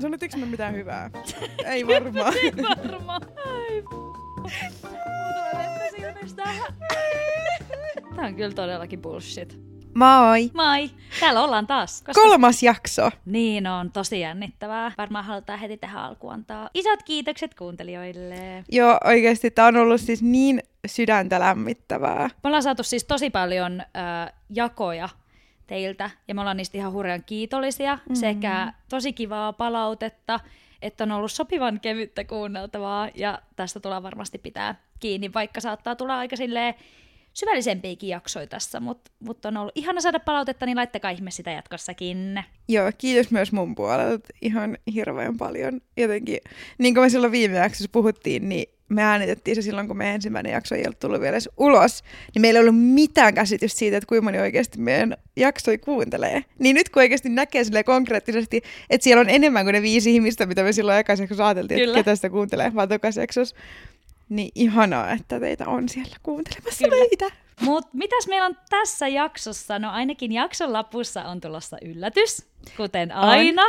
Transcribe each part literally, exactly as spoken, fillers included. Sanottiinko me mitään hyvää? Ei varmaan. Ei varmaan. Ai Tää on kyllä todellakin bullshit. Moi! Moi! Täällä ollaan taas. Koska... Kolmas jakso. Niin on, tosi jännittävää. Varmaan halutaan heti tähän alkuun antaa isot kiitokset kuuntelijoille. Joo, oikeasti tää on ollut siis niin sydäntä lämmittävää. Me ollaan saatu siis tosi paljon äh, jakoja teiltä ja me ollaan niistä ihan hurjan kiitollisia mm-hmm. sekä tosi kivaa palautetta, että on ollut sopivan kevyttä kuunneltavaa ja tästä tullaan varmasti pitää kiinni, vaikka saattaa tulla aika silleen syvällisempiäkin jaksoja tässä, mutta mut on ollut ihana saada palautetta, niin laittakaa ihme sitä jatkossakin. Joo, kiitos myös mun puolelta ihan hirveän paljon. Jotenkin, niin kuin me silloin viime jaksossa puhuttiin, niin me äänitettiin se silloin, kun meidän ensimmäinen jakso ei ollut tullut vielä ulos, niin meillä ei ollut mitään käsitystä siitä, että kuinka moni oikeasti meidän jaksoi kuuntelee. Niin nyt kun oikeasti näkee silleen konkreettisesti, että siellä on enemmän kuin ne viisi ihmistä, mitä me silloin ekassa jaksossa ajateltiin, että ketä sitä kuuntelee, vaan tokassa jaksossa. Niin ihanaa, että teitä on siellä kuuntelemassa meitä. Mutta mitäs meillä on tässä jaksossa? No ainakin jakson lapussa on tulossa yllätys, kuten aina.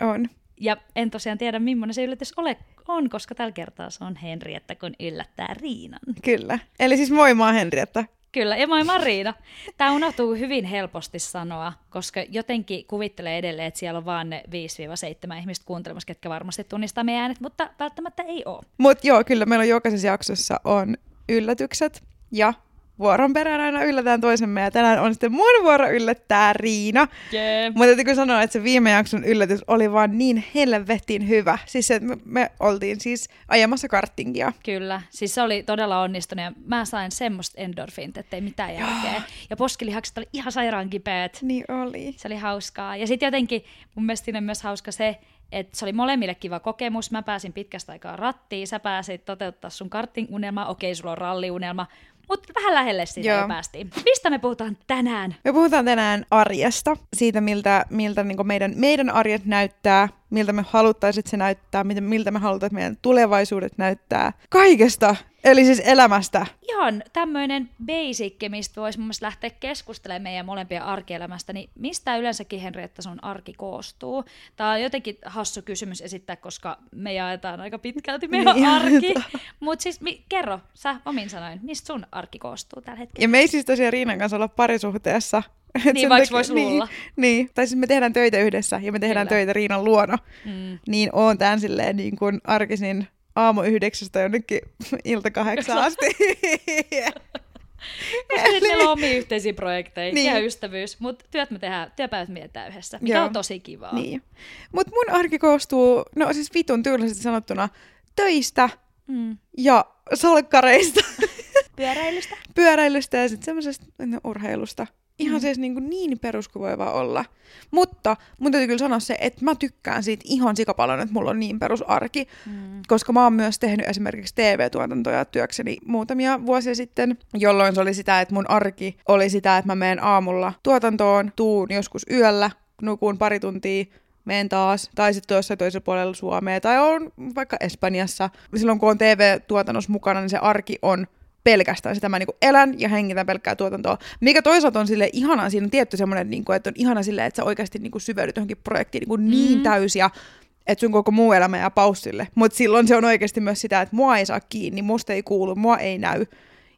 On. on. Ja en tosiaan tiedä, millainen se yllätys ole, on, koska tällä kertaa se on Henrietta, kun yllättää Riinan. Kyllä. Eli siis moi, mä oon Henrietta. Kyllä, ja moi, mä oon Riina. Tää unohtuu hyvin helposti sanoa, koska jotenkin kuvittelee edelleen, että siellä on vaan ne viisi seitsemän ihmistä kuuntelemassa, ketkä varmasti tunnistaa meidän äänet, mutta välttämättä ei oo. Mut joo, kyllä meillä on jokaisessa jaksossa on yllätykset, ja vuoron perään aina yllätään toisemme, ja tänään on sitten mun vuoro yllättää Riina. Yeah. Mutta täytyy sanoa, että se viime jakson yllätys oli vaan niin helvetin hyvä. Siis että me, me oltiin siis ajamassa karttingia. Kyllä, siis se oli todella onnistunut, ja mä sain semmoista endorfiinit, ettei mitään järkeä. Ja poskilihakset oli ihan sairaan kipeät. Niin oli. Se oli hauskaa. Ja sitten jotenkin mun mielestä siinä myös hauska se, et se oli molemmille kiva kokemus. Mä pääsin pitkästä aikaa rattiin, sä pääsit toteuttaa sun karttingunelmaa. Okei, sulla on ralliunelma. Mutta vähän lähelle siitä jo päästiin. Mistä me puhutaan tänään? Me puhutaan tänään arjesta. Siitä, miltä, miltä niin kuin meidän, meidän arjet näyttää, miltä me haluttaisiin, että se näyttää, miltä me halutaan, että meidän tulevaisuudet näyttää. Kaikesta, eli siis elämästä. Ihan tämmöinen basic, mistä voisi mun mielestä lähteä keskustelemaan meidän molempien arkielämästä, niin mistä yleensäkin, Henrietta, sun arki koostuu? Tämä on jotenkin hassu kysymys esittää, koska me jaetaan aika pitkälti meidän niin arki. Mutta siis mi- kerro, sä omin sanoin, mistä sun arki koostuu tällä hetkellä? Ja me ei siis tosiaan Riinan kanssa olla parisuhteessa. Et niin, vaikka voisi luulla. Niin, niin. Tai siis me tehdään töitä yhdessä ja me tehdään Kyllä. töitä Riinan luona. Mm. Niin oon tämän silleen niin kuin arkisin aamu yhdeksästä jonnekin ilta kahdeksaan asti. Koska nyt meillä on omia yhteisiä projekteja niin. ja ystävyys, mutta työt me tehdään, työpäivät mietitään yhdessä, mikä Joo. on tosi kivaa. Niin. Mutta mun arki koostuu, no siis vitun tyylisesti sanottuna, töistä mm. ja salkkareista. Pyöräilystä. Pyöräilystä ja sitten semmoisesta no, urheilusta. Ihan mm. siis niin, niin peruskuvoiva olla. Mutta mun täytyy kyllä sanoa se, että mä tykkään siitä ihan sikapalon, että mulla on niin perusarki. Mm. Koska mä oon myös tehnyt esimerkiksi T V-tuotantoja työkseni muutamia vuosia sitten, jolloin se oli sitä, että mun arki oli sitä, että mä menen aamulla tuotantoon, tuun joskus yöllä, nukuun pari tuntia, menen taas, tai sitten jossain toisella puolella Suomea, tai on vaikka Espanjassa. Silloin kun on T V-tuotannossa mukana, niin se arki on pelkästään sitä mä niinku elän ja hengitän pelkkää tuotantoa, mikä toisaalta on sille ihanaa, siinä on tietty semmoinen, niinku, että on ihana sille, että sä oikeasti niinku syveydyt johonkin projektiin niinku mm. niin täysiä, että sun koko muu elämä jää paussille. Mutta silloin se on oikeasti myös sitä, että mua ei saa kiinni, musta ei kuulu, mua ei näy.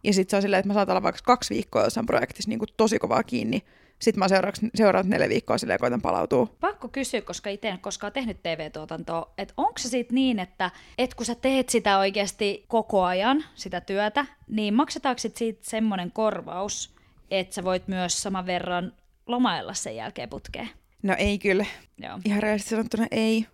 Ja sit se on silleen, että mä saatan olla vaikka kaksi viikkoa jossain projektissa niinku tosi kovaa kiinni. Sitten mä seuraan neljä viikkoa silleen ja koitan palautua. Pakko kysyä, koska itse en koskaan tehnyt T V-tuotantoa, että onko se sit niin, että et kun sä teet sitä oikeasti koko ajan, sitä työtä, niin maksetaanko sit siitä semmoinen korvaus, että sä voit myös saman verran lomailla sen jälkeen putkeen? No ei kyllä. Joo. Ihan reellisesti sanottuna ei.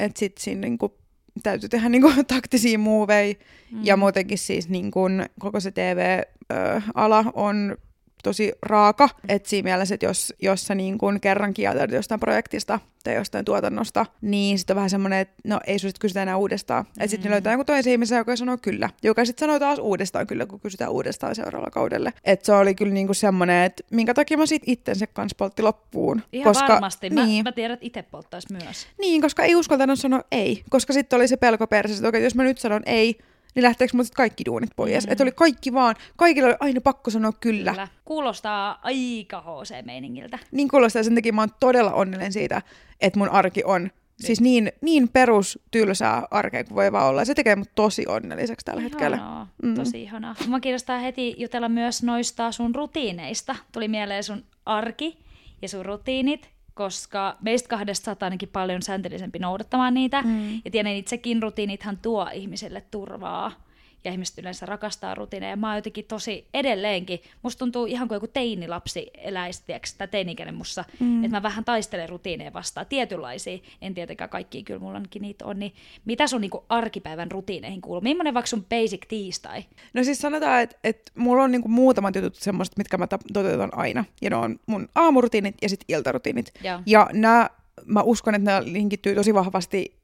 Että sit siinä niinku täytyy tehdä niinku taktisia moveja. Mm. Ja muutenkin siis niinku koko se T V-ala on tosi raaka, että siinä mielessä, että jos, jos sä niin kun kerran kieltäydyt jostain projektista tai jostain tuotannosta, niin sitten on vähän semmoinen, että no ei sun sit kysytä enää uudestaan. Mm-hmm. Että sitten ne löytää joku toisen ihmisen, joka sanoo kyllä, joka sitten sanoo taas uudestaan kyllä, kun kysytään uudestaan seuraavalla kaudelle. Että se oli kyllä niinku semmoinen, että minkä takia mä siitä itsensä kanssa poltti loppuun. Ihan koska, varmasti. Niin, mä, mä tiedän, että itse polttaisi myös. Niin, koska ei uskaltanut sanoa ei, koska sitten oli se pelko perse, että okei, jos mä nyt sanon ei, niin lähteekö mut kaikki duunit pois? Mm. Että oli kaikki vaan, kaikilla oli aina pakko sanoa kyllä. kyllä. Kuulostaa aika H C-meiningiltä. Niin kuulostaa, sen takia mä oon todella onnellinen siitä, että mun arki on Niin. Siis niin, niin perustylsää arkea kuin voi vaan olla. Se tekee mut tosi onnelliseksi tällä ihanaa, hetkellä. Mm. Tosi ihanaa. Mä kiinnostaa heti jutella myös noista sun rutiineista. Tuli mieleen sun arki ja sun rutiinit, koska meistä kahdesta saat ainakin paljon sääntellisempi noudattamaan niitä. Mm. Ja tiedän itsekin, rutiinithan tuo ihmiselle turvaa. Ja ihmiset yleensä rakastaa rutiineja. Mä oon jotenkin tosi edelleenkin. Musta tuntuu ihan kuin joku teinilapsi eläisi, tiiäks, tai teini-ikäinen musta. Mm. Että mä vähän taistelen rutiineja vastaan. Tietynlaisia. En tietenkään kaikkia, kyllä mulla onkin niitä on. Niin mitä sun niinku arkipäivän rutiineihin kuuluu? Millainen vaikka sun basic tiistai? No siis sanotaan, että et mulla on niinku muutamat jutut semmoiset, mitkä mä toteutan aina. Ja ne on mun aamurutiinit ja sit iltarutiinit. Ja, ja nää, mä uskon, että ne linkittyy tosi vahvasti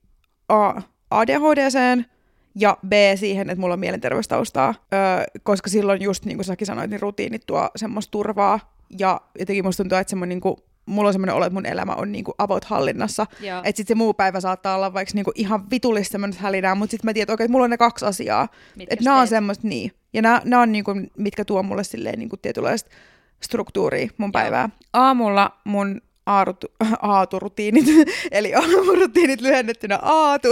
A D H D:seen. Ja B siihen, että mulla on mielenterveystaustaa, öö, koska silloin just niin kuin säkin sanoit, niin rutiinit tuo semmoista turvaa. Ja jotenkin musta tuntuu, että niin kuin, mulla on semmoinen olo, että mun elämä on niin kuin avot hallinnassa. Että sit se muu päivä saattaa olla vaikka niin kuin ihan vitullista semmoista hälinää, mutta sit mä tiedän, että okei, mulla on ne kaksi asiaa. Että nää on semmoista niin. Ja nää, nää on niin kuin, mitkä tuo mulle silleen niin kuin tietynlaista struktuuria mun päivää. Joo. Aamulla mun Aatu-rutiinit, eli aamurutiinit lyhennettynä Aatu.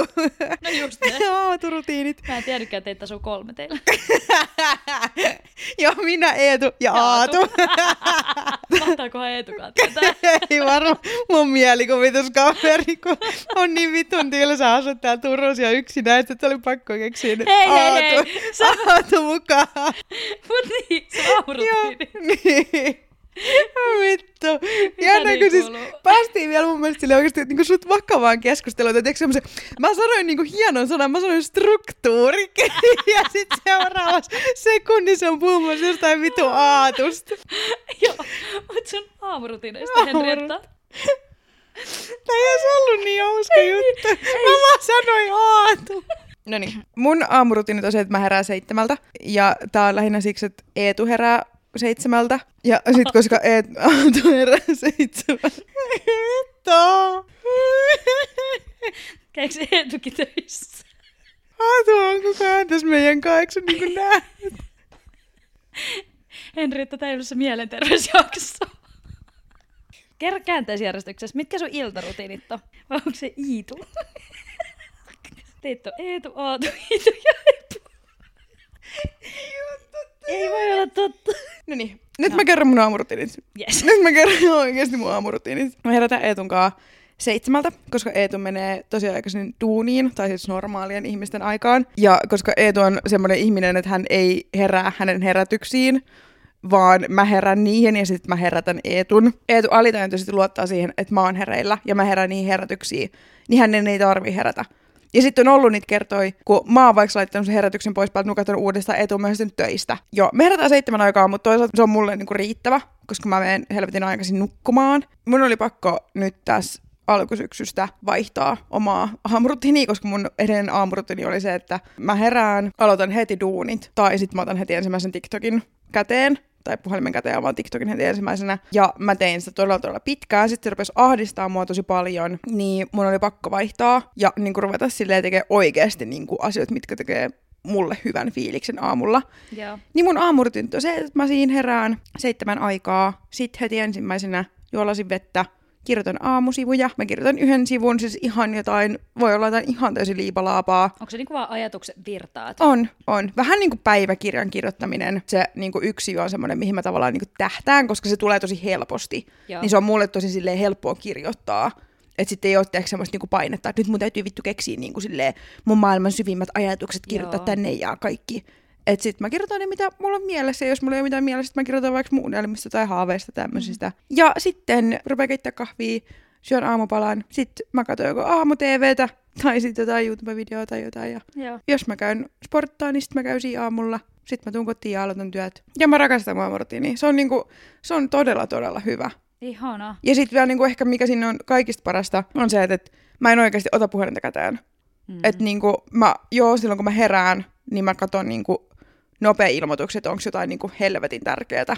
No just ne. Aatu-rutiinit. Mä en tiedäkään, teitä asuu kolme teillä. Joo, minä, Eetu ja Aatu. Mahtaakohan Eetukaan tietää? Ei varmaan mun mielikuvituskaveri, kun on niin vitun tylsä asua täällä Turussa ja yksinä, että se oli pakko keksiä nyt hei, Aatu. Hei, hei. Sä... Aatu mukaan. Mut niin, se aamurutiini. Joo, niin. Vittu. Jännä, niin kun siis päästiin vielä mun mielestä oikeasti niin sut vakavaan keskusteluun. Mä sanoin niin hienon sanan, mä sanoin struktuuri. Ja sit seuraavassa sekunnissa on puhumassa jostain vitu Aatusta. Joo, mut sun aamurutiineista, Henrietta. Tää ei ois ollut niin hauska juttu. Mä vaan sanoin Aatu. Noniin, mun aamurutiinit on se, että mä herään seitsemältä. Ja tää on lähinnä siksi, että Eetu herää seitsemältä. Ja sit koska et Aatu herää seitsemältä. Vittu! Käykö se Eetukin töissä? Aatu on koko ajan tässä meidän kahdeksan niin kuin näet. Henrietta, tää ei ollut se mielenterveysjakso. Kerro kääntäisjärjestyksessä, mitkä sun iltarutiinit on? Vai onko se Iitu? Teitä on Eetu, Aatu, Iitu ja Hepu. Ei voi olla totta. No niin. Nyt no. mä kerron mun aamurutiinit. Yes. Nyt mä kerron oikeesti mun aamurutiinit. Mä herätän Eetun kanssa seitsemältä, koska Eetu menee tosiaan aikaisin duuniin, tai siis normaalien ihmisten aikaan. Ja koska Eetu on semmoinen ihminen, että hän ei herää hänen herätyksiin, vaan mä herän niihin ja sitten mä herätän Eetun. Eetu alitajuntaisesti luottaa siihen, että mä oon hereillä ja mä herään niihin herätyksiin, niin hänen ei tarvii herätä. Ja sitten on ollut niitä kertoi, kun mä oon vaikka laittanut sen herätyksen pois päältä, nukahtanut uudestaan etumäisten töistä. Joo, me herätään seitsemän aikaa, mutta toisaalta se on mulle niinku riittävä, koska mä menen helvetin aikaisin nukkumaan. Mun oli pakko nyt tässä alkusyksystä vaihtaa omaa aamurutiiniä, koska mun edellinen aamurutiini oli se, että mä herään, aloitan heti duunit, tai sit mä otan heti ensimmäisen TikTokin käteen, tai puhelimen käteen, ja vaan TikTokin heti ensimmäisenä. Ja mä tein sitä todella todella pitkään. Sitten se rupesi ahdistaa mua tosi paljon, niin mun oli pakko vaihtaa ja niin kuin ruveta silleen tekemään oikeasti niin kuin asioita, mitkä tekee mulle hyvän fiiliksen aamulla. Yeah. Niin mun aamurutiini on se, että mä siinä herään seitsemän aikaa, sit heti ensimmäisenä juon lasin vettä, kirjoitan aamusivuja, mä kirjoitan yhden sivun, siis ihan jotain, voi olla jotain ihan täysin liipalaapaa. Onko se niinku vaan ajatuksen virtaa? On, on. Vähän niinku päiväkirjan kirjoittaminen, se niinku yksi on semmoinen, mihin mä tavallaan niinku tähtään, koska se tulee tosi helposti. Joo. Niin se on mulle tosi silleen helppoa kirjoittaa. Että sitten ei ole semmoista niinku painetta, että nyt mun täytyy vittu keksiä niinku silleen mun maailman syvimmät ajatukset kirjoittaa tänne ja kaikki. Että sit mä kirjoitan ne, mitä mulla on mielessä, ja jos mulla ei ole mitään mielessä, mä kirjoitan vaikka mun unelmista tai haaveista tämmöisistä. Mm-hmm. Ja sitten rupean keittää kahvia, syön aamupalan, sit mä katson joko aamu-tvtä, tai sit jotain YouTube-videoa tai jotain. Ja yeah. Jos mä käyn sporttaan, niin sit mä käyn siinä aamulla, sit mä tuun kotiin ja aloitan työt. Ja mä rakastan mun aamurutiiniä. Se on niinku, se on todella todella hyvä. Ihanaa. Ja sit vielä niinku ehkä mikä siinä on kaikista parasta, on se, että et mä en oikeasti ota puhelinta käteen. Mm-hmm. Että niinku mä, joo, silloin kun mä herään, niin mä katon niinku nopea ilmoitukset, onko jotain niin kuin helvetin tärkeää.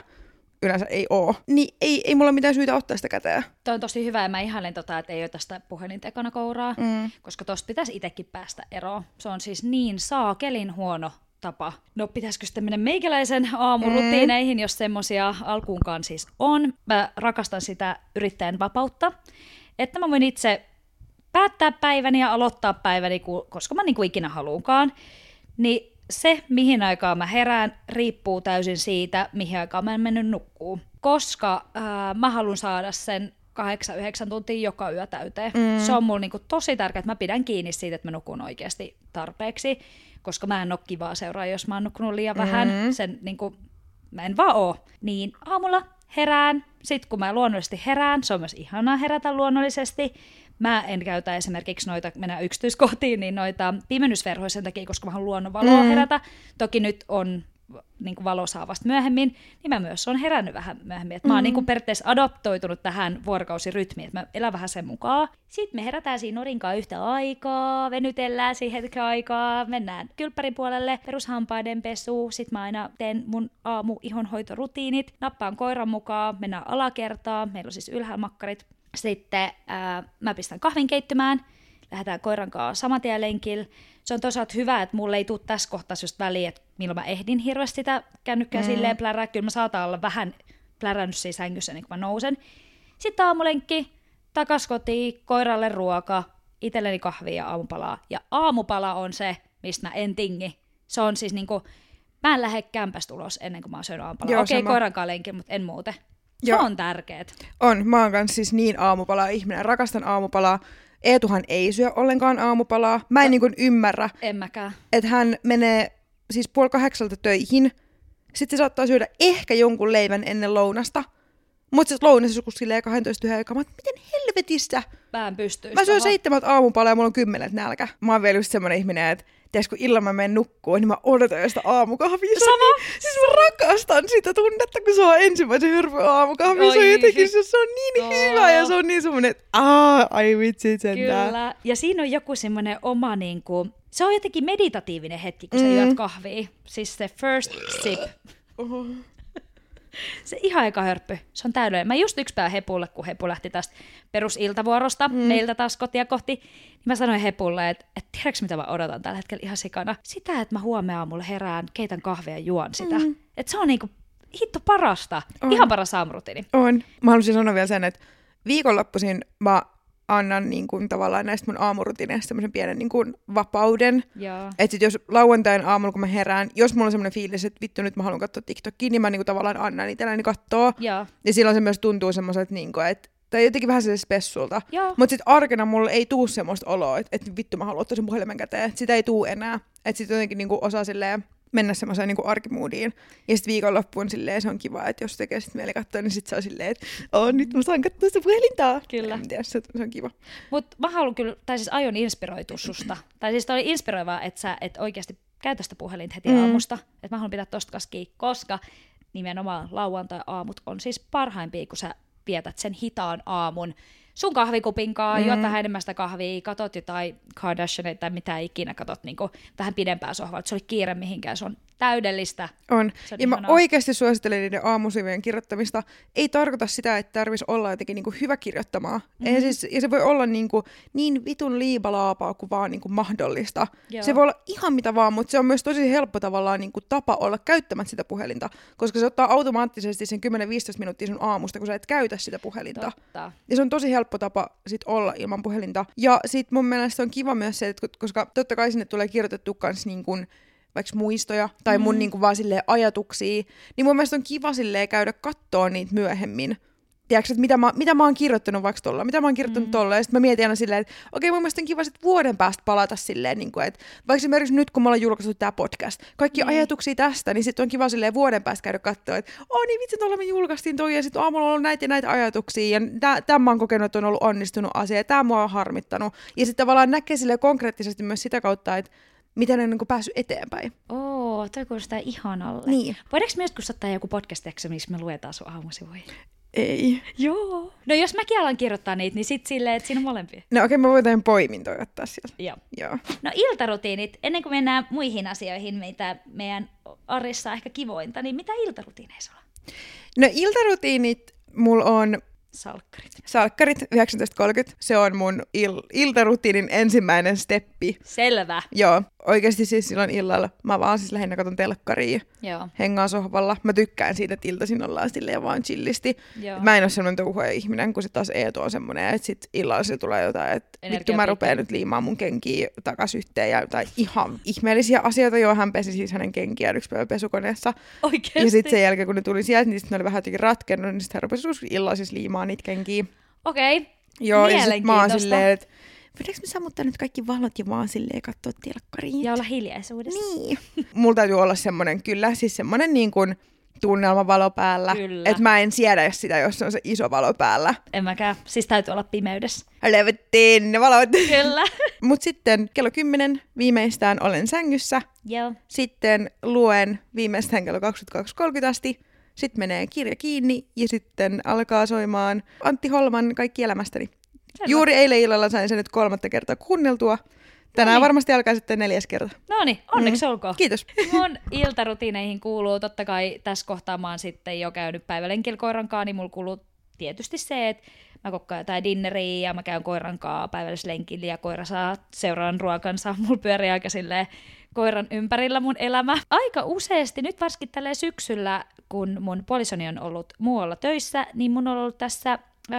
Yleensä ei oo. Niin ei, ei mulla mitään syytä ottaa sitä käteen. Toi on tosi hyvä ja mä ihailen tota, että ei ole tästä puhelintekona kouraa, mm. koska tosta pitäisi itsekin päästä eroon. Se on siis niin saakelin huono tapa. No pitäisikö tämmönen meikäläisen aamurutiineihin, mm. jos semmosia alkuunkaan siis on. Mä rakastan sitä yrittäjän vapautta, että mä voin itse päättää päiväni ja aloittaa päiväni, koska mä niin kuin ikinä haluankaan, niin se, mihin aikaan mä herään, riippuu täysin siitä, mihin aikaan mä en mennyt nukkuun. Koska ää, mä haluan saada sen kahdeksan yhdeksän tuntia joka yö täyteen. Mm. Se on mulla niin kuin tosi tärkeää, että mä pidän kiinni siitä, että mä nukun oikeasti tarpeeksi, koska mä en ole kivaa seuraa, jos mä oon nukkunut liian vähän. Mm. Sen, niin kuin, mä en vaan oo. Niin aamulla herään, sit kun mä luonnollisesti herään, se on myös ihanaa herätä luonnollisesti. Mä en käytä esimerkiksi noita, mennään yksityiskohtiin, niin noita pimennysverhoja sen takia, koska mä haluan luonnonvaloa mm. herätä. Toki nyt on niin kuin valo saa vasta myöhemmin, niin mä myös on herännyt vähän myöhemmin. Et mä oon mm. niin kuin periaatteessa adaptoitunut tähän vuorokausirytmiin, että mä elän vähän sen mukaan. Sitten me herätään siinä norinkaan yhtä aikaa, venytellään siinä hetken aikaa, mennään kylppärin puolelle, perushampaiden pesu, sitten mä aina teen mun aamu-ihonhoitorutiinit, nappaan koiran mukaan, mennään alakertaan, meillä on siis ylhäällä makkarit. Sitten ää, mä pistän kahvin keittymään, lähdetään koiran kanssa saman tien lenkille. Se on tosiaan hyvä, että mulle ei tule tässä kohtaa just väliin, että milloin mä ehdin hirveästi sitä kännykkää mm. silleen plärää. Kyllä mä saatan olla vähän plärännyt siinä sängyssä, niin kun mä nousen. Sitten aamulenkki, takas kotiin, koiralle ruoka, itselleni kahvia ja aamupalaa. Ja aamupala on se, mistä mä en tingi. Se on siis niinku, mä en lähde kämpästä ulos ennen kuin mä oon syönyt aamupalaa. Okei, okay, koiran kanssa lenkille, mutta en muuten. Se on tärkeet. On. Mä oon kans siis niin aamupalaa ihminen. Rakastan aamupalaa. Eetuhan ei syö ollenkaan aamupalaa. Mä en no, niin kuin ymmärrä. En mäkään. Että hän menee siis puoli kahdeksalta töihin. Sitten se saattaa syödä ehkä jonkun leivän ennen lounasta. Mutta se lounas joskus silleen kaksitoista yhden aikaa. Mä oon, miten helvetissä? Mä en pystyisi. Mä syön seitsemältä aamupalaa ja mulla on kymmeneltä nälkä. Mä oon vielä just semmonen ihminen, että ties kun illalla mä menen nukkuun, niin mä odotan sitä aamukahvia. Sama! Siis mä rakastan sitä tunnetta, kun se on ensimmäisen hyrpyn aamukahvia. Se on jotenkin, siis, se on niin no. hyvä ja se on niin semmoinen, että aah, ai vitsi sentään. Kyllä, ja siinä on joku semmoinen oma, niin kuin, se on jotenkin meditatiivinen hetki, kun sä mm. juot kahvia. Siis se first sip. Oho. Se ihan eka hörppy. Se on täydellinen. Mä just yksi päivä Hepulle, kun Hepu lähti tästä perusiltavuorosta mm. meiltä taas kotia kohti, niin mä sanoin Hepulle, että et tiedätkö mitä mä odotan tällä hetkellä ihan sikana? Sitä, että mä huomenna aamulla herään, keitän kahvia ja juon sitä. Mm. Että se on niinku hitto parasta. On. Ihan paras aamurutiini. On. Mä haluaisin sanoa vielä sen, että viikonloppuisin mä annan niin kuin tavallaan näistä mun aamurutiineista semmoisen pienen niin kuin vapauden. Että sit jos lauantain aamulla, kun mä herään, jos mulla on semmoinen fiilis, että vittu nyt mä haluan katsoa TikTokia, niin mä niin kuin tavallaan annan itselläni katsoa. Ja. ja silloin se myös tuntuu semmoiselta, niin kuin, että tai jotenkin vähän sellaisesta spessulta. Mutta sitten arkena mulla ei tuu semmoista oloa, että, että vittu mä haluan ottaa sen puhelimen käteen. Sitä ei tuu enää. Että sit jotenkin niin kuin osaa silleen mennä semmoiseen niin arkimuudiin. Ja sitten viikonloppuun silleen, se on kiva, että jos tekee sitten meille katsoa, niin sitten se on silleen, että oh, nyt mä saan katsoa sitä puhelintaa. Kyllä. En tiedä, se, se on kiva. Mutta mä haluan kyllä, tai siis aion inspiroitua susta. Tai siis oli inspiroivaa, että sä et oikeasti käytä sitä puhelinta heti mm. aamusta. Että mä haluan pitää tosta kaskiin, koska nimenomaan lauantai-aamut on siis parhaimpia, kun sä vietät sen hitaan aamun sun kahvikupinkaan, mm. juot vähän enemmän sitä kahvia, katot jotain Kardashian tai mitä ikinä katot niin tähän pidempään sohvalta. Se oli kiire mihinkään, se on täydellistä. On. on ja mä oikeasti suosittelen niiden aamusivujen kirjoittamista. Ei tarkoita sitä, että tarvitsisi olla jotenkin niin hyvä kirjoittamaan. Mm-hmm. Siis, ja se voi olla niin, kuin, niin vitun liibalaapaa kuin vaan niin kuin mahdollista. Joo. Se voi olla ihan mitä vaan, mutta se on myös tosi helppo tavallaan niin kuin tapa olla käyttämättä sitä puhelinta, koska se ottaa automaattisesti sen kymmenen viisitoista minuuttia sun aamusta, kun sä et käytä sitä puhelinta. Totta. Ja se on tosi helppo tapa sit olla ilman puhelinta. Ja sit mun mielestä on kiva myös se, että koska totta kai sinne tulee kirjoitettu kans niin kuin vaikka muistoja tai mun mm. niinku vaan silleen ajatuksia, niin mun mielestä on kiva silleen käydä kattoo niitä myöhemmin. Tiedätkö, että mitä mä, mitä mä oon kirjoittanut vaikka tolla, mitä mä oon kirjoittanut mm. tolla, ja sitten mä mietin aina silleen, että okei, mun mielestä on kiva sitten vuoden päästä palata silleen, niin kuin, että vaikka esimerkiksi nyt, kun me ollaan julkaistu tää podcast, kaikki mm. ajatuksia tästä, niin sitten on kiva silleen vuoden päästä käydä katsoa, että oo niin vitsi, tuolla me julkaistiin toi, ja sitten aamulla on ollut näitä ja näitä ajatuksia, ja tämän mä oon kokenut, että on ollut onnistunut asia, ja tämä mua on harmittanut. Ja sitten tavallaan näkee silleen konkreettisesti myös sitä kautta, että miten ne on niin päässyt eteenpäin. Oo, toi kuulostaa ihanalle. Niin. Voidaanko me joskus ottaa joku podcast-jakso, missä me luetaan sun aamusivuja? Ei. Joo. No jos mäkin alan kirjoittaa niitä, niin sit silleen, että siinä on molempia. No okei, okay, mä voin poimintoja ottaa sieltä. Joo. Joo. No iltarutiinit, ennen kuin mennään muihin asioihin, mitä meidän arissa ehkä kivointa, niin mitä iltarutiineja sulla? No iltarutiinit mulla on salkkarit. Salkkarit, yhdeksäntoista kolmekymmentä. Se on mun il- iltarutiinin ensimmäinen steppi. Selvä. Joo. oikeasti siis silloin illalla mä vaan siis lähinnä katon telkkariin ja hengaan sohvalla. Mä tykkään siitä, että iltaisin ollaan silleen vaan chillisti. Joo. Mä en oo semmonen touhuaja ihminen, kun se taas Eetu on semmonen, että sit illalla se tulee jotain, että vittu mä rupeen nyt liimaan mun kenkiä takas yhteen ja jotain ihan ihmeellisiä asioita. Joo, hän pesi siis hänen kenkiään yksi päivä pesukoneessa. Oikeesti? Ja sit sen jälkeen, kun ne tuli sieltä, niin sit ne oli vähän jotenkin ratkennut, niin sit hän rupesi illaisin liimaan niitä kenkiä. Okei, okay. Joo, ja sit mä oon silleen, että voidaanko me sammuttaa nyt kaikki valot ja vaan silleen katsoa telkkariin? Ja olla hiljaisuudessa. Niin. Mulla täytyy olla semmonen kyllä, siis semmonen niin kuin tunnelmavalo päällä. Kyllä. Et mä en siedä sitä, jos on se iso valo päällä. En mäkään. Siis täytyy olla pimeydessä. Levettiin ne valot. Kyllä. Mut sitten kello kymmenen viimeistään olen sängyssä. Joo. Sitten luen viimeistään kello kaksikymmentäkaksi kolmekymmentä asti. Sitten menee kirja kiinni ja sitten alkaa soimaan Antti Holman Kaikki elämästäni. Selvä. Juuri eilen illalla sain sen nyt kolmatta kertaa kuunneltua. Tänään Noniin. varmasti alkaa sitten neljäs kerta. No niin, onneksi mm. olkoon. Kiitos. Mun iltarutiineihin kuuluu, totta kai tässä kohtaa mä oon sitten jo käynyt päivälenkillä koirankaan, niin mulla kuuluu tietysti se, että mä kokkaan jotain dinneriä ja mä käyn koirankaan päivällislenkillä ja koira saa seuraavan ruokansa. Mulla pyörii aika silleen koiran ympärillä mun elämä. Aika useasti, nyt varsinkin tälleen syksyllä, kun mun puolisoni on ollut muualla töissä, niin mun on ollut tässä... Öö,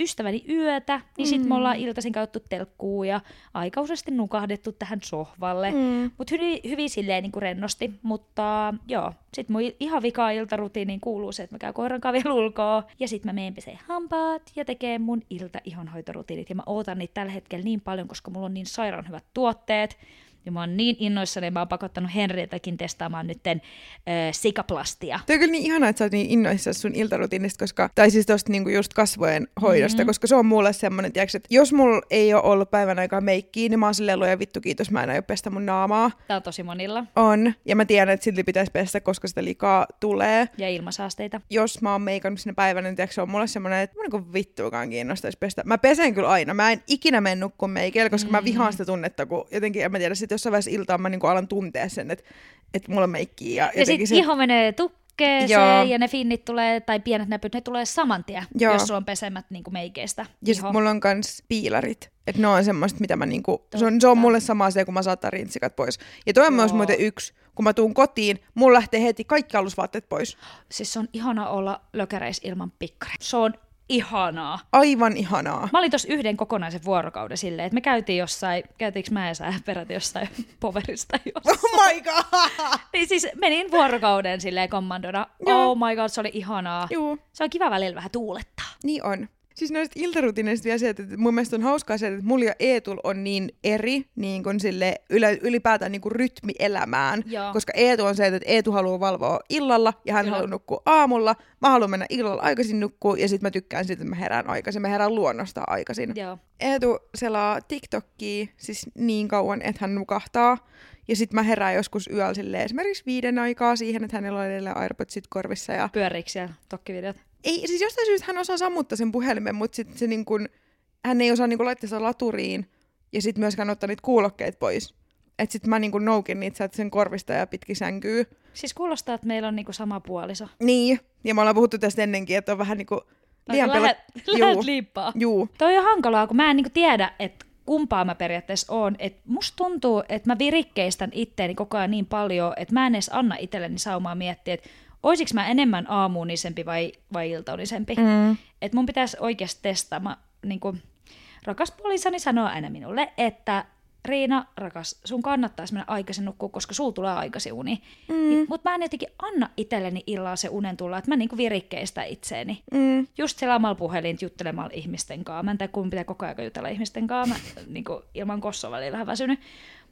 ystäväni yötä, niin sit me ollaan iltaisin käytty telkkuu ja aika useasti nukahdettu tähän sohvalle. Mm. Mut hyvin, hyvin silleen niin kuin rennosti, mutta joo. Sit mun ihan vikaa iltarutiiniin kuuluu se, että mä käyn koiran kanssa ulkoa ja sit mä meen peseen hampaat ja tekee mun ilta-ihonhoitorutiinit. Ja mä ootan niitä tällä hetkellä niin paljon, koska mulla on niin sairaan hyvät tuotteet. Ja mä oon niin innoissani, että mä oon pakottanut Henriettäkin testaamaan nytten ö, sikaplastia. Toi on kyllä niin ihanaa, että sä oot niin innoissaan sun iltarutiinista, koska, tai siis tosta niinku just kasvojen hoidosta, mm-hmm. koska se on mulle semmonen, tiiäks, että jos mulla ei ole ollut päivän aikaa meikkiä, niin mä oon silleen luoja vittu kiitos, mä en aio pestä mun naamaa. Tää on tosi monilla. On, ja mä tiedän, että silti pitäisi pestä, koska sitä likaa tulee. Ja ilmasaasteita. Jos mä oon meikannut sinne päivänä, niin tiiäks, se on mulle semmonen, että mä niinku vittuakaan kiinnostaisi pestä. Mä pesen kyllä aina, mä en ikinä mene nukkuun meikeillä, koska mm-hmm. mä vihaan sitä tunnetta, kun jotenkin, en mä tiedä, sit jossain vaiheessa iltaan mä niinku alan tuntea sen, että et mulla on meikkiä. Ja, ja sitten se... iho menee tukkeeseen. Joo. Ja ne finnit tulee, tai pienet näpyt, ne tulee saman tien, Joo. jos sulla on pesemmät niinku meikeistä. Ja sit mulla on kans piilarit. Että ne on semmoista, mitä mä niinku... Se on, se on mulle sama asia, kun mä saatan rintsikat pois. Ja toi on Joo. myös muuten yksi. Kun mä tuun kotiin, mulla lähtee heti kaikki alusvaatteet pois. Siis se on ihana olla lökäreissä ilman pikkareita. Se on ihanaa. Aivan ihanaa. Mä olin tossa yhden kokonaisen vuorokauden silleen, että me käytiin jossain, käytiinkö mä ja sä peräti jossain poverista jossain. Oh my god! Niin siis menin vuorokauden silleen kommandona. Joo. Oh my god, se oli ihanaa. Joo. Se on kiva välillä vähän tuulettaa. Niin on. Siis noista iltarutiineista vielä se, että mun mielestä on hauskaa se, että mulla ja Eetulla on niin eri niin kun sille ylipäätään niin kun rytmi elämään. Joo. Koska Eetu on se, että Eetu haluaa valvoa illalla ja hän Kyllä. haluaa nukkua aamulla. Mä haluan mennä illalla aikaisin nukkua ja sit mä tykkään siitä, että mä herään aikaisin. Mä herään luonnosta aikaisin. Joo. Eetu selaa TikTokia siis niin kauan, että hän nukahtaa. Ja sit mä herään joskus yöllä silleen esimerkiksi viiden aikaa siihen, että hänellä on edelleen AirPodsit korvissa. Ja... Pyöriikö siellä tokkivideot? Ei, siis jostain syystä hän osaa sammuttaa sen puhelimen, mutta sit se niin kun, hän ei osaa niin kun laittaa sitä laturiin ja sitten myöskään ottaa niitä kuulokkeet pois. Että sit mä niin kun noukin niitä sieltä sen korvista ja pitkin sänkyy. Siis kuulostaa, että meillä on niinku sama puoliso. Niin, ja me ollaan puhuttu tästä ennenkin, että on vähän niinku liian pelot. Lähet liippaa. Juu. Toi on hankalaa, kun mä en niinku tiedä, että kumpaa mä periaatteessa oon. Et musta tuntuu, että mä virikkeistän itteeni koko ajan niin paljon, että mä en edes anna itselleni saumaa miettiä, että oisinko mä enemmän aamuunisempi vai, vai iltaunisempi? Mm. Että mun pitäisi oikeasti testaa. Mä, niin kun, rakas puolisani sanoo aina minulle, että Riina, rakas, sun kannattaisi mennä aikaisin nukkua, koska sul tulee aikaisin uni. Mm. Mutta mä en jotenkin anna itselleni illalla se unen tulla, että mä niin virikkeistä itseeni. Mm. Just selaamalla puhelin juttelemalla ihmisten kanssa. Mä en tiedä, kun pitää koko ajan jutella ihmisten kanssa. Mä niin kun, ilman kossoa välillä vähän väsynyt.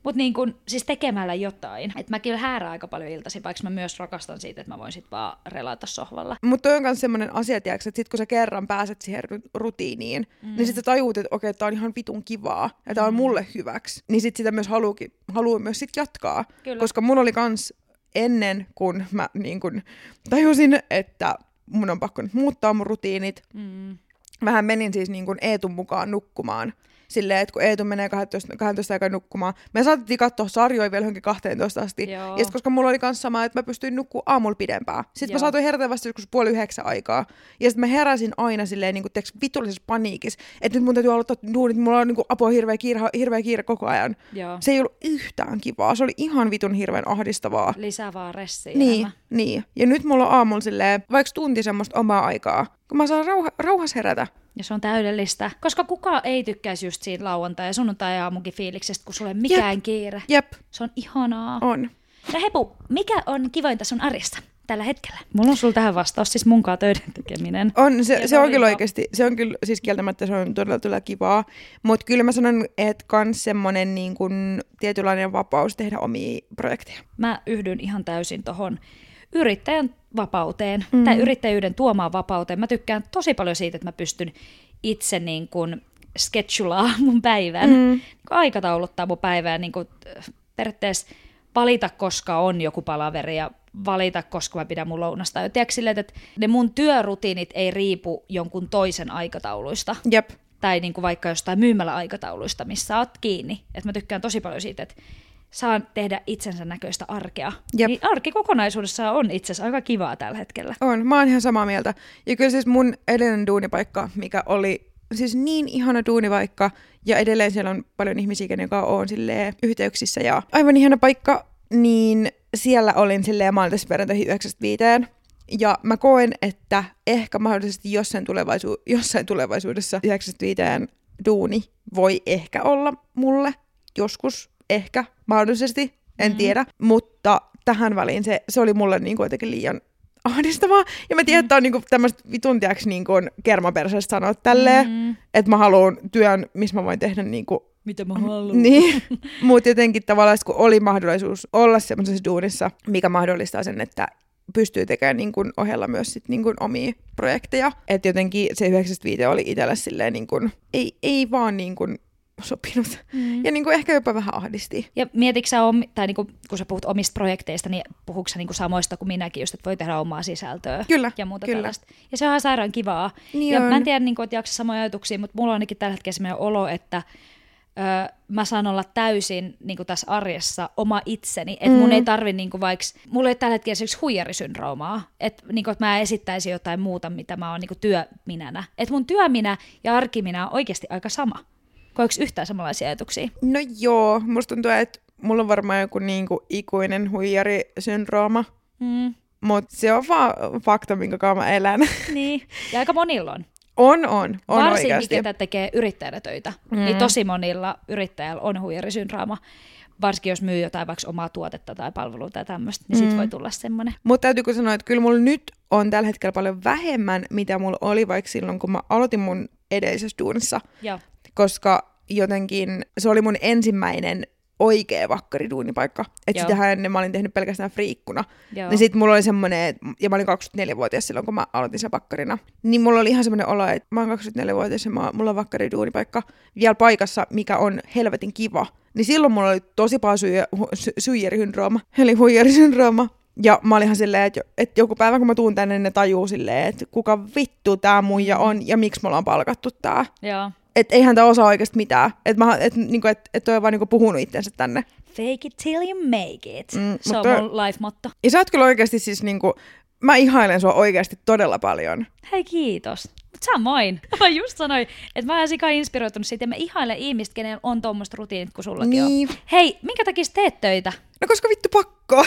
Mutta niin siis tekemällä jotain. Että mä kyllä häärään aika paljon iltasi, vaikka mä myös rakastan siitä, että mä voin sit vaan relata sohvalla. Mutta toi on myös semmoinen asia, tiiäks, että sit kun sä kerran pääset siihen rutiiniin, mm. niin sit sä tajuut, että okei, tää on ihan vitun kivaa ja tää on mm. mulle hyväksi. Niin sit sitä myös haluukin, haluu myös sit jatkaa. Kyllä. Koska mun oli kans ennen, kun mä niin kun tajusin, että mun on pakko nyt muuttaa mun rutiinit. Mm. Mähän menin siis niin kun Eetun mukaan nukkumaan. silleen, että kun Eetu menee kaksitoista aikaa nukkumaan, me saatettiin katsoa sarjoja vielä johonkin kahteentoista asti. Joo. Ja sitten koska mulla oli kans sama, että mä pystyin nukkua aamulla pidempään. Sitten Joo. mä saatoin herätä vasta joskus puoli yhdeksän aikaa. Ja sitten mä heräsin aina silleen niin teks vitullisessa paniikissa, että nyt mun täytyy aloittaa duunit, mulla on niin apua hirveä kiire, hirveä kiire koko ajan. Joo. Se ei ollut yhtään kivaa, se oli ihan vitun hirveän ahdistavaa. Lisää vaan ressiä. Niin, niin. Ja nyt mulla on aamulla silleen, vaikka tunti semmoista omaa aikaa, kun mä saan rauha, rauhas herätä. Ja se on täydellistä, koska kukaan ei tykkäisi just siitä lauantai- ja sunnuntai-aamunkin fiiliksestä, kun sulla ei mikään Jep. kiire. Jep. Se on ihanaa. On. Ja Hepu, mikä on kivointa sun arjessa tällä hetkellä? Mulla on sulla tähän vastaus, siis munkaan töiden tekeminen. On, se, se on kyllä oikeasti, se on kyllä, siis kieltämättä se on todella, todella kivaa. Mutta kyllä mä sanon, että kans semmonen niin kun tietynlainen vapaus tehdä omia projekteja. Mä yhdyn ihan täysin tohon yrittäjän vapauteen, mm. tai yrittäjyyden tuomaan vapauteen. Mä tykkään tosi paljon siitä, että mä pystyn itse niin kuin sketchulaa mun päivän, mm. aikatauluttaa mun päivää, niin kuin periaatteessa valita, koska on joku palaveri ja valita, koska mä pidän mun lounasta. Ja tiedätkö silleen, että ne mun työrutiinit ei riipu jonkun toisen aikatauluista. Jep. Tai niin kuin vaikka jostain myymäläaikatauluista, missä oot kiinni. Et mä tykkään tosi paljon siitä, että saan tehdä itsensä näköistä arkea. Jep. Niin arki kokonaisuudessa on itse asiassa aika kivaa tällä hetkellä. On, mä oon ihan samaa mieltä. Ja kyllä siis mun edellinen duunipaikka, mikä oli siis niin ihana duunipaikka, ja edelleen siellä on paljon ihmisiä, jotka on silleen yhteyksissä, ja aivan ihana paikka, niin siellä olin silleen maanantaista perjantaihin yhdeksästä viiteen. Ja mä koen, että ehkä mahdollisesti jossain, tulevaisu- jossain tulevaisuudessa yhdeksästä viiteen duuni voi ehkä olla mulle joskus. Ehkä, mahdollisesti, en mm. tiedä, mutta tähän väliin se, se oli mulle niin kuitenkin liian ahdistavaa. Ja mä tiedän, mm. että on niin tämmöistä vitun tiäksi niin kermaperseistä sanoa tälleen, mm. että mä haluan työn, missä mä voin tehdä niin kuin mitä mä haluan. Niin, mutta jotenkin tavallaan, kun oli mahdollisuus olla semmoisessa duunissa, mikä mahdollistaa sen, että pystyy tekemään niin kuin ohella myös sit niin kuin omia projekteja. Että jotenkin se yhdeksästä viiteen oli itselle silleen, niin kuin, ei, ei vaan niin kuin sopinut. Mm. Ja niin kuin ehkä jopa vähän ahdisti. Ja mietitkö sä, om, tai niin kuin, kun sä puhut omista projekteista, niin puhuuko sä niin kuin samoista kuin minäkin just, että voi tehdä omaa sisältöä kyllä, ja muuta kyllä. tällaista. Ja se on sairaan kivaa. Niin ja on. Mä en tiedä, niin kuin, että jaksat samoja ajatuksia, mutta mulla on ainakin tällä hetkellä sellainen olo, että ö, mä saan olla täysin niin kuin tässä arjessa oma itseni. Että mm. mun ei tarvi niin kuin vaikka, mulla ei tällä hetkellä esimerkiksi huijarisyndroomaa. Että, niin kuin, että mä esittäisin jotain muuta, mitä mä oon niin kuin työminänä. Että mun työminä ja arkiminä on oikeasti aika sama. Koiko yhtään samanlaisia ajatuksia? No joo, musta tuntuu, että mulla on varmaan joku niinku ikuinen huijarisyndrooma, mm. mutta se on vaan fakta, minkä kanssa mä elän. Niin, ja aika monilla on. On, on, on varsinkin, oikeasti. Ketä tekee yrittäjänä töitä, mm. niin tosi monilla yrittäjällä on huijarisyndrooma. Varsinkin jos myy jotain vaikka omaa tuotetta tai palvelua tai tämmöistä, niin sit mm. voi tulla semmoinen. Mutta täytyykö sanoa, että kyllä mulla nyt on tällä hetkellä paljon vähemmän, mitä mulla oli vaikka silloin, kun mä aloitin mun edellisessä duunissa. Joo. Koska jotenkin se oli mun ensimmäinen oikea vakkariduunipaikka. Että sitähän ennen mä olin tehnyt pelkästään friikkuna. Joo. Niin sit mulla oli semmonen, ja mä olin kaksikymmentäneljävuotias silloin, kun mä aloitin sen vakkarina. Niin mulla oli ihan semmoinen olo, että mä oon kaksikymmentäneljävuotias ja mä, mulla on vakkariduunipaikka vielä paikassa, mikä on helvetin kiva. Niin silloin mulla oli tosi paha syijärisyndrooma, eli huijarisyndrooma. Ja mä olin ihan silleen, että, että joku päivä kun mä tuun tänne, ne tajuu silleen, että kuka vittu tää muija on ja miksi mulla on palkattu tää. Joo. Että eihän tää osaa oikeasti mitään. Että et, niinku, et, et toi on vaan niinku puhunut itsensä tänne. Fake it till you make it. Mm, se on mun life-motto. Ja sä oot kyllä oikeasti siis niinku, mä ihailen sua oikeasti todella paljon. Hei kiitos. Mut samoin. Mä just sanoin, että mä oon sikaa inspiroitunut siitä ja mä ihailen ihmistä, kenellä on tommoista rutiinit kuin sullakin niin. on. Hei, minkä takia sä teet töitä? No koska vittu pakko.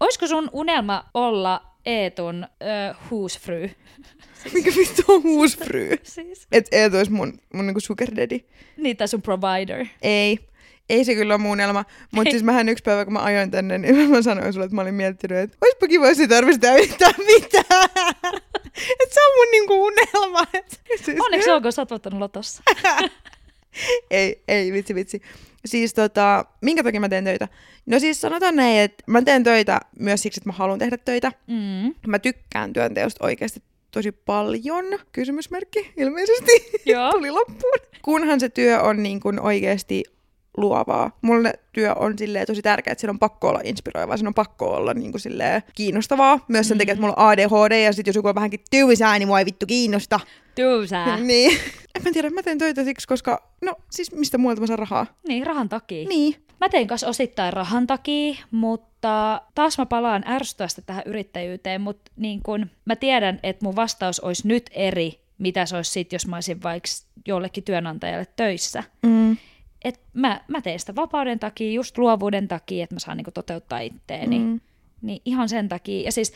Oisko sun unelma olla Eetun äh, huusfry? Siis. Mikä vittu on huusfry? Siis. Että Eetu olisi mun, mun niinku sugar daddy. Niin, tai sun provider. Ei. Ei se kyllä ole mun unelma. Mutta siis mähän yksi päivä, kun mä ajoin tänne, niin mä sanoin sulle, että mä olin miettinyt, että oispa kiva, jos ei tarvitse yhtään mitään. Että se on mun niinku unelma. Siis. Onneksi onko, sä oot voittanut lotossa. Ei, ei, vitsi, vitsi. Siis tota, minkä takia mä teen töitä? No siis sanotaan näin, että mä teen töitä myös siksi, että mä haluan tehdä töitä. Mm. Mä tykkään työnteosta oikeasti tosi paljon. Kysymysmerkki ilmeisesti tuli loppuun. Kunhan se työ on niin kuin oikeasti luovaa. Mulle työ on silleen tosi tärkeää, että siinä on pakko olla inspiroivaa, siinä on pakko olla niin kuin silleen kiinnostavaa. Myös sen takia, että mulla on A D H D ja sit jos joku on vähänkin tyysää, niin mua ei vittu kiinnosta. Tyysää. Niin. En mä tiedä, mä teen töitä siksi, koska no siis mistä muualta mä saan rahaa? Niin, rahan takia. Niin. Mä teen kanssa osittain rahan takia, mutta taas mä palaan ärsyttävästi tähän yrittäjyyteen, mutta niin kun mä tiedän, että mun vastaus olisi nyt eri, mitä se olisi sit, jos mä olisin vaikka jollekin työnantajalle töissä. Mm. Et mä, mä teen sitä vapauden takia, just luovuuden takia, että mä saan niinku toteuttaa itteeni. Mm. Niin ihan sen takia. Ja siis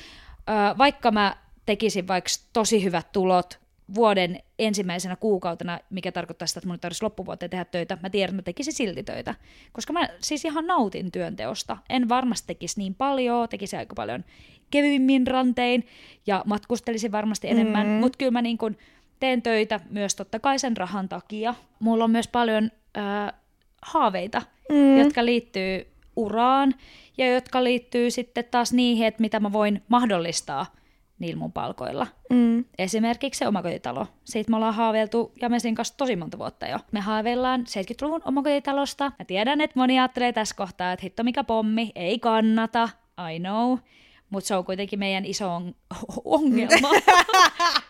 äh, vaikka mä tekisin vaikka tosi hyvät tulot vuoden ensimmäisenä kuukautena, mikä tarkoittaa sitä, että mun ei tarvitsisi loppuvuoteen tehdä töitä, mä tiedän, että mä tekisin silti töitä. Koska mä siis ihan nautin työnteosta. En varmasti tekisi niin paljon, tekisi aika paljon kevyimmin rantein ja matkustelisin varmasti enemmän. Mm. Mutta kyllä mä niin kun teen töitä myös totta kai sen rahan takia. Mulla on myös paljon äh, haaveita, mm. jotka liittyy uraan ja jotka liittyy sitten taas niihin, että mitä mä voin mahdollistaa niillä mun palkoilla. Mm. Esimerkiksi se omakotitalo. Siitä me ollaan haaveiltu ja me sen kanssa tosi monta vuotta jo. Me haaveillaan seitsemänkymmentäluvun omakotitalosta. Mä tiedän, että moni ajattelee tässä kohtaa, että hitto mikä pommi, ei kannata, I know. Mutta se on kuitenkin meidän iso on- ongelma.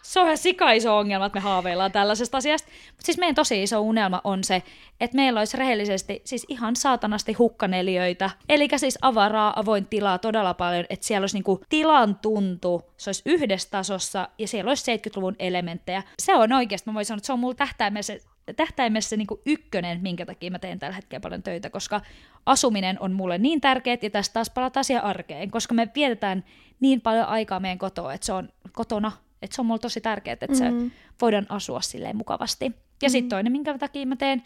Se on ihan sika iso ongelma, että me haaveillaan tällaisesta asiasta. Mutta siis meidän tosi iso unelma on se, että meillä olisi rehellisesti siis ihan saatanasti hukkaneliöitä. Eli siis avaraa, avoin tilaa todella paljon, että siellä olisi niinku tilan tuntu, se olisi yhdessä tasossa ja siellä olisi seitsemänkymmentäluvun elementtejä. Se on oikeasti, mä voin sanoa, että se on mulla tähtäimessä, tähtäimessä niinku ykkönen, minkä takia mä teen tällä hetkellä paljon töitä, koska asuminen on mulle niin tärkeää, ja tässä taas palataan siihen arkeen, koska me vietetään niin paljon aikaa meidän kotoa, että se on kotona, että se on mulle tosi tärkeää, että mm-hmm. se voidaan asua silleen mukavasti. Ja mm-hmm. sitten toinen, minkä takia mä teen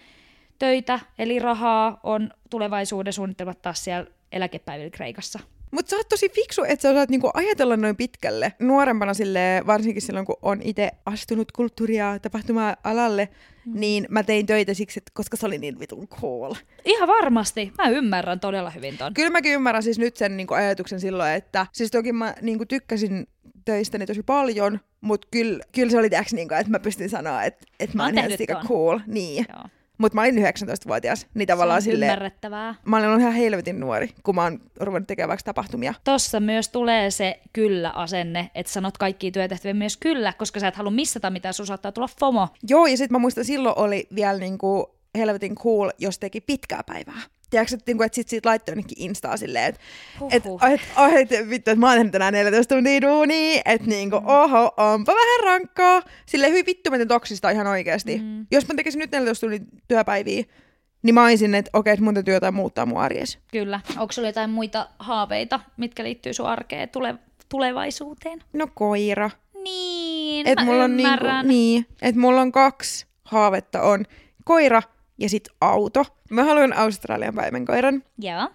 töitä, eli rahaa, on tulevaisuuden suunnitelmat taas siellä eläkepäivillä Kreikassa. Mutta sä oot tosi fiksu, että sä osaat niinku ajatella noin pitkälle. Nuorempana silleen, varsinkin silloin, kun on itse astunut kulttuuria tapahtuma-alalle, mm. niin mä tein töitä siksi, että koska se oli niin vitun cool. Ihan varmasti. Mä ymmärrän todella hyvin ton. Kyllä mäkin ymmärrän siis nyt sen niinku ajatuksen silloin, että siis toki mä niinku tykkäsin töistäni tosi paljon, mutta kyllä, kyllä se oli täks niinku, että mä pystin sanoa, että, että mä, mä oon ihan sika cool. Niin. Joo. Mutta mä olin yhdeksäntoistavuotias, niin tavallaan silleen... ymmärrettävää. Mä olin ollut ihan helvetin nuori, kun mä oon ruvennut tekemään vaikka tapahtumia. Tossa myös tulee se kyllä-asenne, että sanot kaikkia työtehtäviä myös kyllä, koska sä et halua missata mitään, sun saattaa tulla FOMO. Joo, ja sit mä muistan, silloin oli vielä niinku helvetin cool, jos teki pitkää päivää. Tiedätkö, että et sit siitä laittoi jonnekin Instaa silleen, että et, et, et, et, vittu, että mä oon tehnyt tänään neljätoista tuntia duunia, että niinku, mm. oho, onpa vähän rankkaa. Silleen hyvin vittu, mä teen toksista ihan oikeasti. Mm. Jos mä tekisin nyt neljätoista tuntia työpäiviä, niin mä olisin, että okei, että mun täytyy jotain muuttaa mun arjessa. Kyllä. Onko sulla jotain muita haaveita, mitkä liittyy sun arkeen tule- tulevaisuuteen? No koira. Niin, et mä ymmärrän. Niinku, niin, että mulla on kaksi haavetta on koira ja sit auto. Mä haluan Australian paimenkoiran. Joo.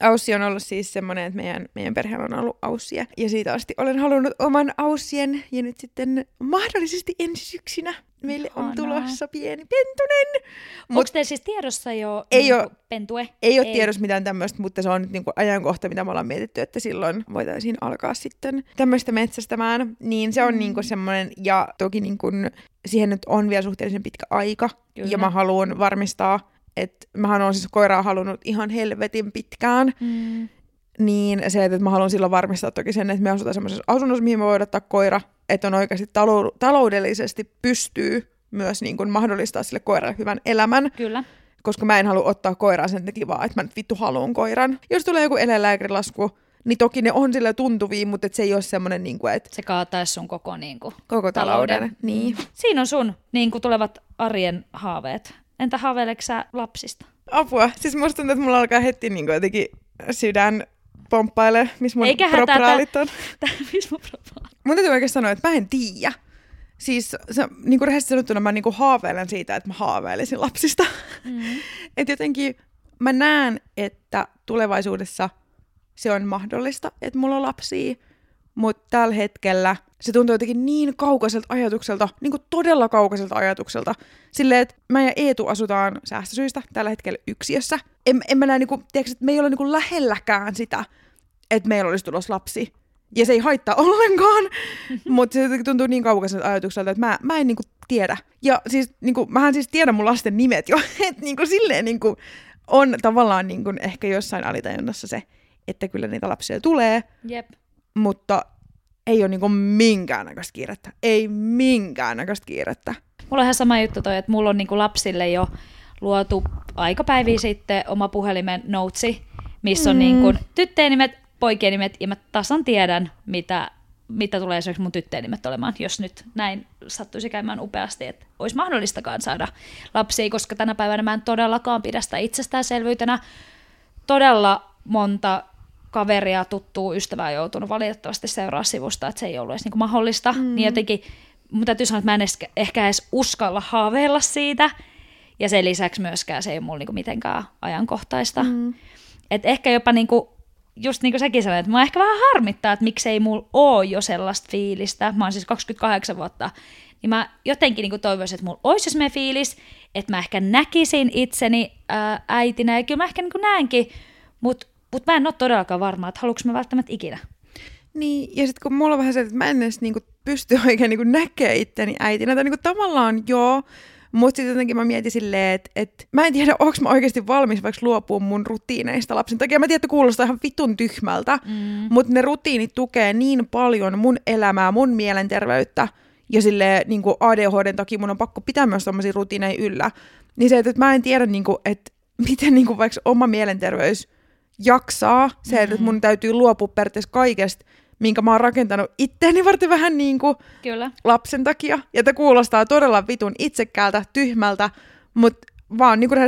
Aussi on ollut siis semmoinen, että meidän, meidän perheellä on ollut Aussiä. Ja siitä asti olen halunnut oman Aussien. Ja nyt sitten mahdollisesti ensi syksynä meille Ihanaa. On tulossa pieni pentunen. Mut onko teillä siis tiedossa jo ei niinku, ole, pentue? Ei ole ei. Tiedossa mitään tämmöistä, mutta se on nyt niinku ajankohta, mitä me ollaan mietitty, että silloin voitaisiin alkaa sitten tämmöistä metsästämään. Niin se on mm. niinku semmoinen, ja toki niinku, siihen nyt on vielä suhteellisen pitkä aika. Kyllä. Ja mä haluan varmistaa, että mähän olen siis koiraa halunnut ihan helvetin pitkään, mm. niin se, että mä haluan silloin varmistaa toki sen, että me asutaan semmoisessa asunnossa, mihin me voidaan ottaa koira, että on oikeasti talou- taloudellisesti pystyy myös niin kuin mahdollistaa sille koiralle hyvän elämän. Kyllä. Koska mä en halua ottaa koiraa sen takia vaan, että mä nyt vittu haluan koiran. Jos tulee joku eläinlääkärilasku, niin toki ne on sillä tuntuvia, mutta se ei ole semmoinen, niin kuin, että... Se kaataisi sun koko, niin kuin, koko talouden. talouden. Niin. Siinä on sun niin kuin tulevat arjen haaveet. Entä haaveileeko sä lapsista? Apua. Siis musta tuntuu, että mulla alkaa heti niin jotenkin sydän pomppaile, missä mun Eikä propraalit on. Missä mun propraalit? Mun täytyy oikein sanoa, että mä en tiiä. Siis se, niin kuin rehellisesti sanottuna mä niin kuin haaveilen siitä, että mä haaveilisin lapsista. Mm-hmm. Että jotenkin mä näen, että tulevaisuudessa se on mahdollista, että mulla on lapsia. Mutta tällä hetkellä se tuntuu jotenkin niin kaukaiselta ajatukselta, niin kuin todella kaukaiselta ajatukselta. Silleen, että mä ja Eetu asutaan säästösyistä tällä hetkellä yksiössä. En, en mä näe, niin kuin, tiedätkö, että me ei ole niin kuin lähelläkään sitä, että meillä olisi tulossa lapsi. Ja se ei haittaa ollenkaan, mutta se jotenkin tuntuu niin kaukaiselta ajatukselta, että mä, mä en niin kuin tiedä. Ja siis, niin kuin, mähän siis tiedän mun lasten nimet jo, että niin kuin silleen... Niin kuin, on tavallaan niin kuin ehkä jossain alitajunnassa se, että kyllä niitä lapsia tulee, yep. mutta ei ole niin kuin minkäännäköistä kiirettä. Ei minkäännäköistä kiirettä. Mulla on ihan sama juttu toi, että mulla on niin kuin lapsille jo luotu aikapäiviä sitten oma puhelimen noutsi, missä on mm. niin kuin tyttöjen nimet, poikien nimet, ja mä tasan tiedän, mitä, mitä tulee esimerkiksi mun tyttöjen nimet olemaan, jos nyt näin sattuisi käymään upeasti, että olisi mahdollistakaan saada lapsia, koska tänä päivänä mä en todellakaan pidä sitä itsestäänselvyytenä. Todella monta kaveria, tuttua, ystävää joutunut valitettavasti seuraa sivusta, että se ei ollut edes niinku mahdollista, mm. niin jotenkin mun täytyy sanoa, että mä en edes, ehkä edes uskalla haaveilla siitä, ja sen lisäksi myöskään se ei ole mulla niinku mitenkään ajankohtaista. Mm. Et ehkä jopa niinku, just niin kuin säkin sanoit, että mua ehkä vähän harmittaa, että miksei mulla ole jo sellaista fiilistä. Mä oon siis kaksikymmentäkahdeksan vuotta, niin mä jotenkin niinku toivoisin, että mulla olisi semmoinen fiilis, että mä ehkä näkisin itseni ää, äitinä, ja kyllä mä ehkä niinku näenkin, mutta mut mä en ole todellakaan varma, että haluanko mä välttämättä ikinä. Niin, ja sitten kun mulla on vähän se, että mä en edes niinku pysty oikein niinku näkemään itteni äitinä, tai niinku tavallaan joo, mutta sitten jotenkin mä mietin silleen, että et, mä en tiedä, onko mä oikeasti valmis vaikka luopua mun rutiineista lapsen takia. Mä tiedän, että kuulostaa ihan vitun tyhmältä, mm. mutta ne rutiinit tukee niin paljon mun elämää, mun mielenterveyttä. Ja silleen niin kuin A D H D:n takia mun on pakko pitää myös tommosia rutiineja yllä. Niin se, että et mä en tiedä, niin kuin, että miten niin kuin vaikka oma mielenterveys jaksaa. Se, että mm. mun täytyy luopua periaatteessa kaikesta, minkä mä oon rakentanut itteeni varten vähän niin kuin lapsen takia. Ja tämä kuulostaa todella vitun itsekkäältä, tyhmältä, mutta vaan niin kuin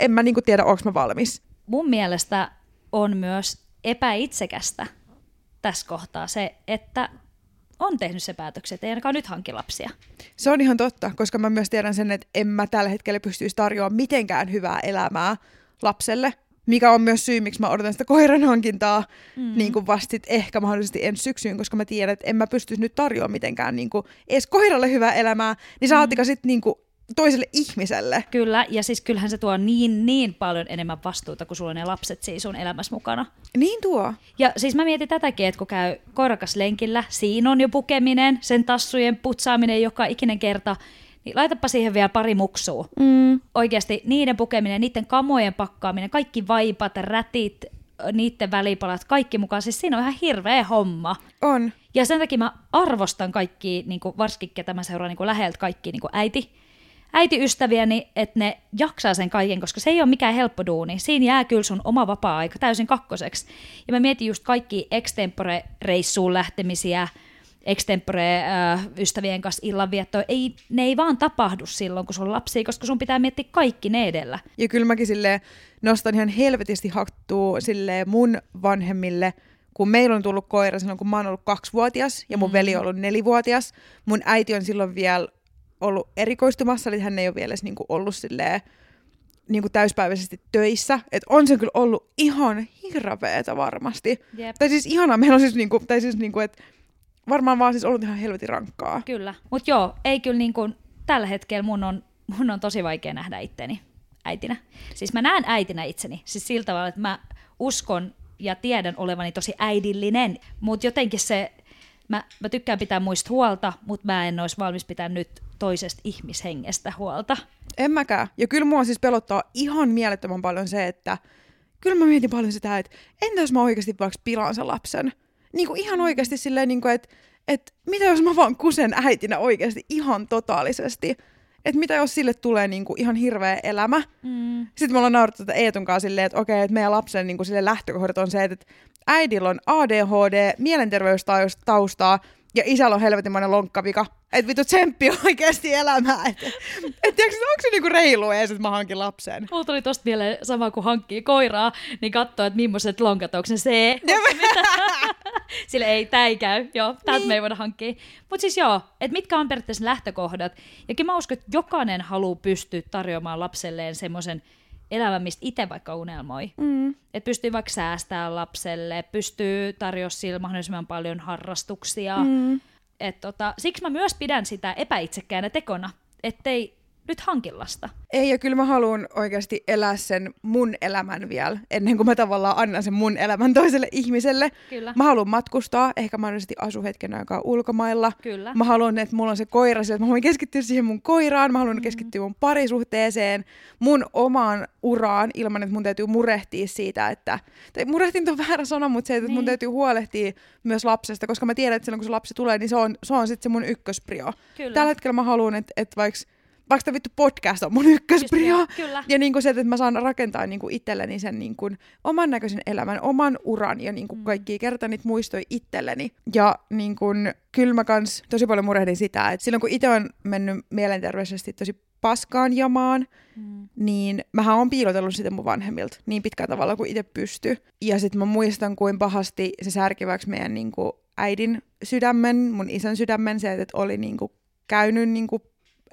en mä niin kuin tiedä, onko mä valmis. Mun mielestä on myös epäitsekästä tässä kohtaa se, että on tehnyt se päätöksen, että ei ainakaan nyt hanki lapsia. Se on ihan totta, koska mä myös tiedän sen, että en mä tällä hetkellä pystyisi tarjoamaan mitenkään hyvää elämää lapselle. Mikä on myös syy, miksi mä odotan sitä koiran hankintaa mm. niin kuin vastit ehkä mahdollisesti ensi syksyyn, koska mä tiedän, että en mä pystyisi nyt tarjoamaan mitenkään niin kuin edes koiralle hyvää elämää, niin saatika mm. sitten niin kuin toiselle ihmiselle. Kyllä, ja siis kyllähän se tuo niin, niin paljon enemmän vastuuta, kun sulla on ne lapset siis sun elämässä mukana. Niin tuo. Ja siis mä mietin tätäkin, että kun käy koirakas lenkillä, siinä on jo pukeminen, sen tassujen putsaaminen joka ikinen kerta, niin laitapa siihen vielä pari muksua. Mm. Oikeasti niiden pukeminen, niiden kamojen pakkaaminen, kaikki vaipat, rätit, niiden välipalat, kaikki mukaan. Siis siinä on ihan hirveä homma. On. Ja sen takia mä arvostan kaikki, niin kuin varsinkin ketä mä seuraan niin kuin läheltä kaikki niin kuin äiti, äitiystäviäni, että ne jaksaa sen kaiken, koska se ei ole mikään helppo duuni. Siinä jää kyllä sun oma vapaa-aika täysin kakkoseksi. Ja mä mietin just kaikki extempore-reissuun lähtemisiä, extempore ystävien kanssa illanviettoa, ei, ne ei vaan tapahdu silloin, kun sun lapsia, koska sun pitää miettiä kaikki ne edellä. Ja kyllä mäkin silleen nostan ihan helvetisti hattua silleen mun vanhemmille, kun meillä on tullut koira silloin, kun mä oon ollut kaksivuotias ja mun mm. veli on ollut nelivuotias. Mun äiti on silloin vielä ollut erikoistumassa, eli hän ei ole vielä edes niinku ollut silleen niinku täyspäiväisesti töissä. Et on se kyllä ollut ihan hirveetä varmasti. Jep. Tai siis ihanaa, meillä on siis niinku, tai siis niinku, että varmaan vaan siis ollut ihan helvetin rankkaa. Kyllä. Mut joo, ei kyllä niin kuin tällä hetkellä mun on, mun on tosi vaikea nähdä itteni äitinä. Siis mä näen äitinä itseni. Siis sillä tavalla, että mä uskon ja tiedän olevani tosi äidillinen. Mut jotenkin se, mä, mä tykkään pitää muista huolta, mut mä en ois valmis pitää nyt toisesta ihmishengestä huolta. En mäkään. Ja kyllä mua siis pelottaa ihan mielettömän paljon se, että kyllä mä mietin paljon sitä, että entä jos mä oikeasti vaikka pilaan sen lapsen? Niinku ihan oikeasti silleen, niinku, että et, mitä jos mä vaan kusen äitinä oikeasti ihan totaalisesti? Että mitä jos sille tulee niinku ihan hirveä elämä? Mm. Sitten me ollaan naurattu tätä Eetun kanssa silleen, että okei, että meidän lapsen niinku sille lähtökohdat on se, että äidillä on A D H D, mielenterveystaustaa ja isällä on helvetinmoinen lonkkavika. Että vittu tsemppi oikeasti elämää. Että et, tiedätkö, onko se niinku reilu ees, että mä hankin lapsen? Mulla tuli tosta mieleen sama, kun hankkii koiraa, niin katsoo, että millaiset lonkat, onko ne se? Sille ei, tää ei käy, joo, täältä niin. Me ei voida hankkia. Mutta siis joo, että mitkä on periaatteessa lähtökohdat. Ja kyllä mä uskon, että jokainen haluaa pystyä tarjoamaan lapselleen semmoisen elämän, mistä itse vaikka unelmoi. Mm. Että pystyy vaikka säästämään lapselle, pystyy tarjoamaan sille mahdollisimman paljon harrastuksia. Mm. Et tota, siksi mä myös pidän sitä epäitsekkäänä tekona, ettei nyt hankillasta. Ei, ja kyllä mä haluan oikeasti elää sen mun elämän vielä, ennen kuin mä tavallaan annan sen mun elämän toiselle ihmiselle. Kyllä. Mä haluan matkustaa, ehkä mahdollisesti asu hetken aikaa ulkomailla. Kyllä. Mä haluan, että mulla on se koira siellä, että mä haluan keskittyä siihen mun koiraan, mä haluan mm-hmm. keskittyä mun parisuhteeseen, mun omaan uraan, ilman että mun täytyy murehtia siitä, että... Tai murehtinta on väärä sana, mutta se, että niin. mun täytyy huolehtia myös lapsesta, koska mä tiedän, että silloin kun se lapsi tulee, niin se on, se on sitten se mun ykkösprio. Kyllä. Tällä hetkellä mä haluan, että, että vaikka... Vaikka tämä vittu podcast on mun ykkösprio. Ja niin kuin se, että mä saan rakentaa niin kuin itselleni sen niin kuin oman näköisen elämän, oman uran ja niin kuin mm. kaikkia kertaa niitä muistoja itselleni. Ja niin kuin, kyllä mä kans tosi paljon murehdin sitä, että silloin kun itse on mennyt mielenterveisesti tosi paskaan jamaan, mm. niin mähän oon piilotellut sitä mun vanhemmilta niin pitkään tavalla kuin itse pysty. Ja sit mä muistan, kuin pahasti se särkiväksi meidän niin kuin äidin sydämen, mun isän sydämen, se, että oli niin kuin käynyt niin kuin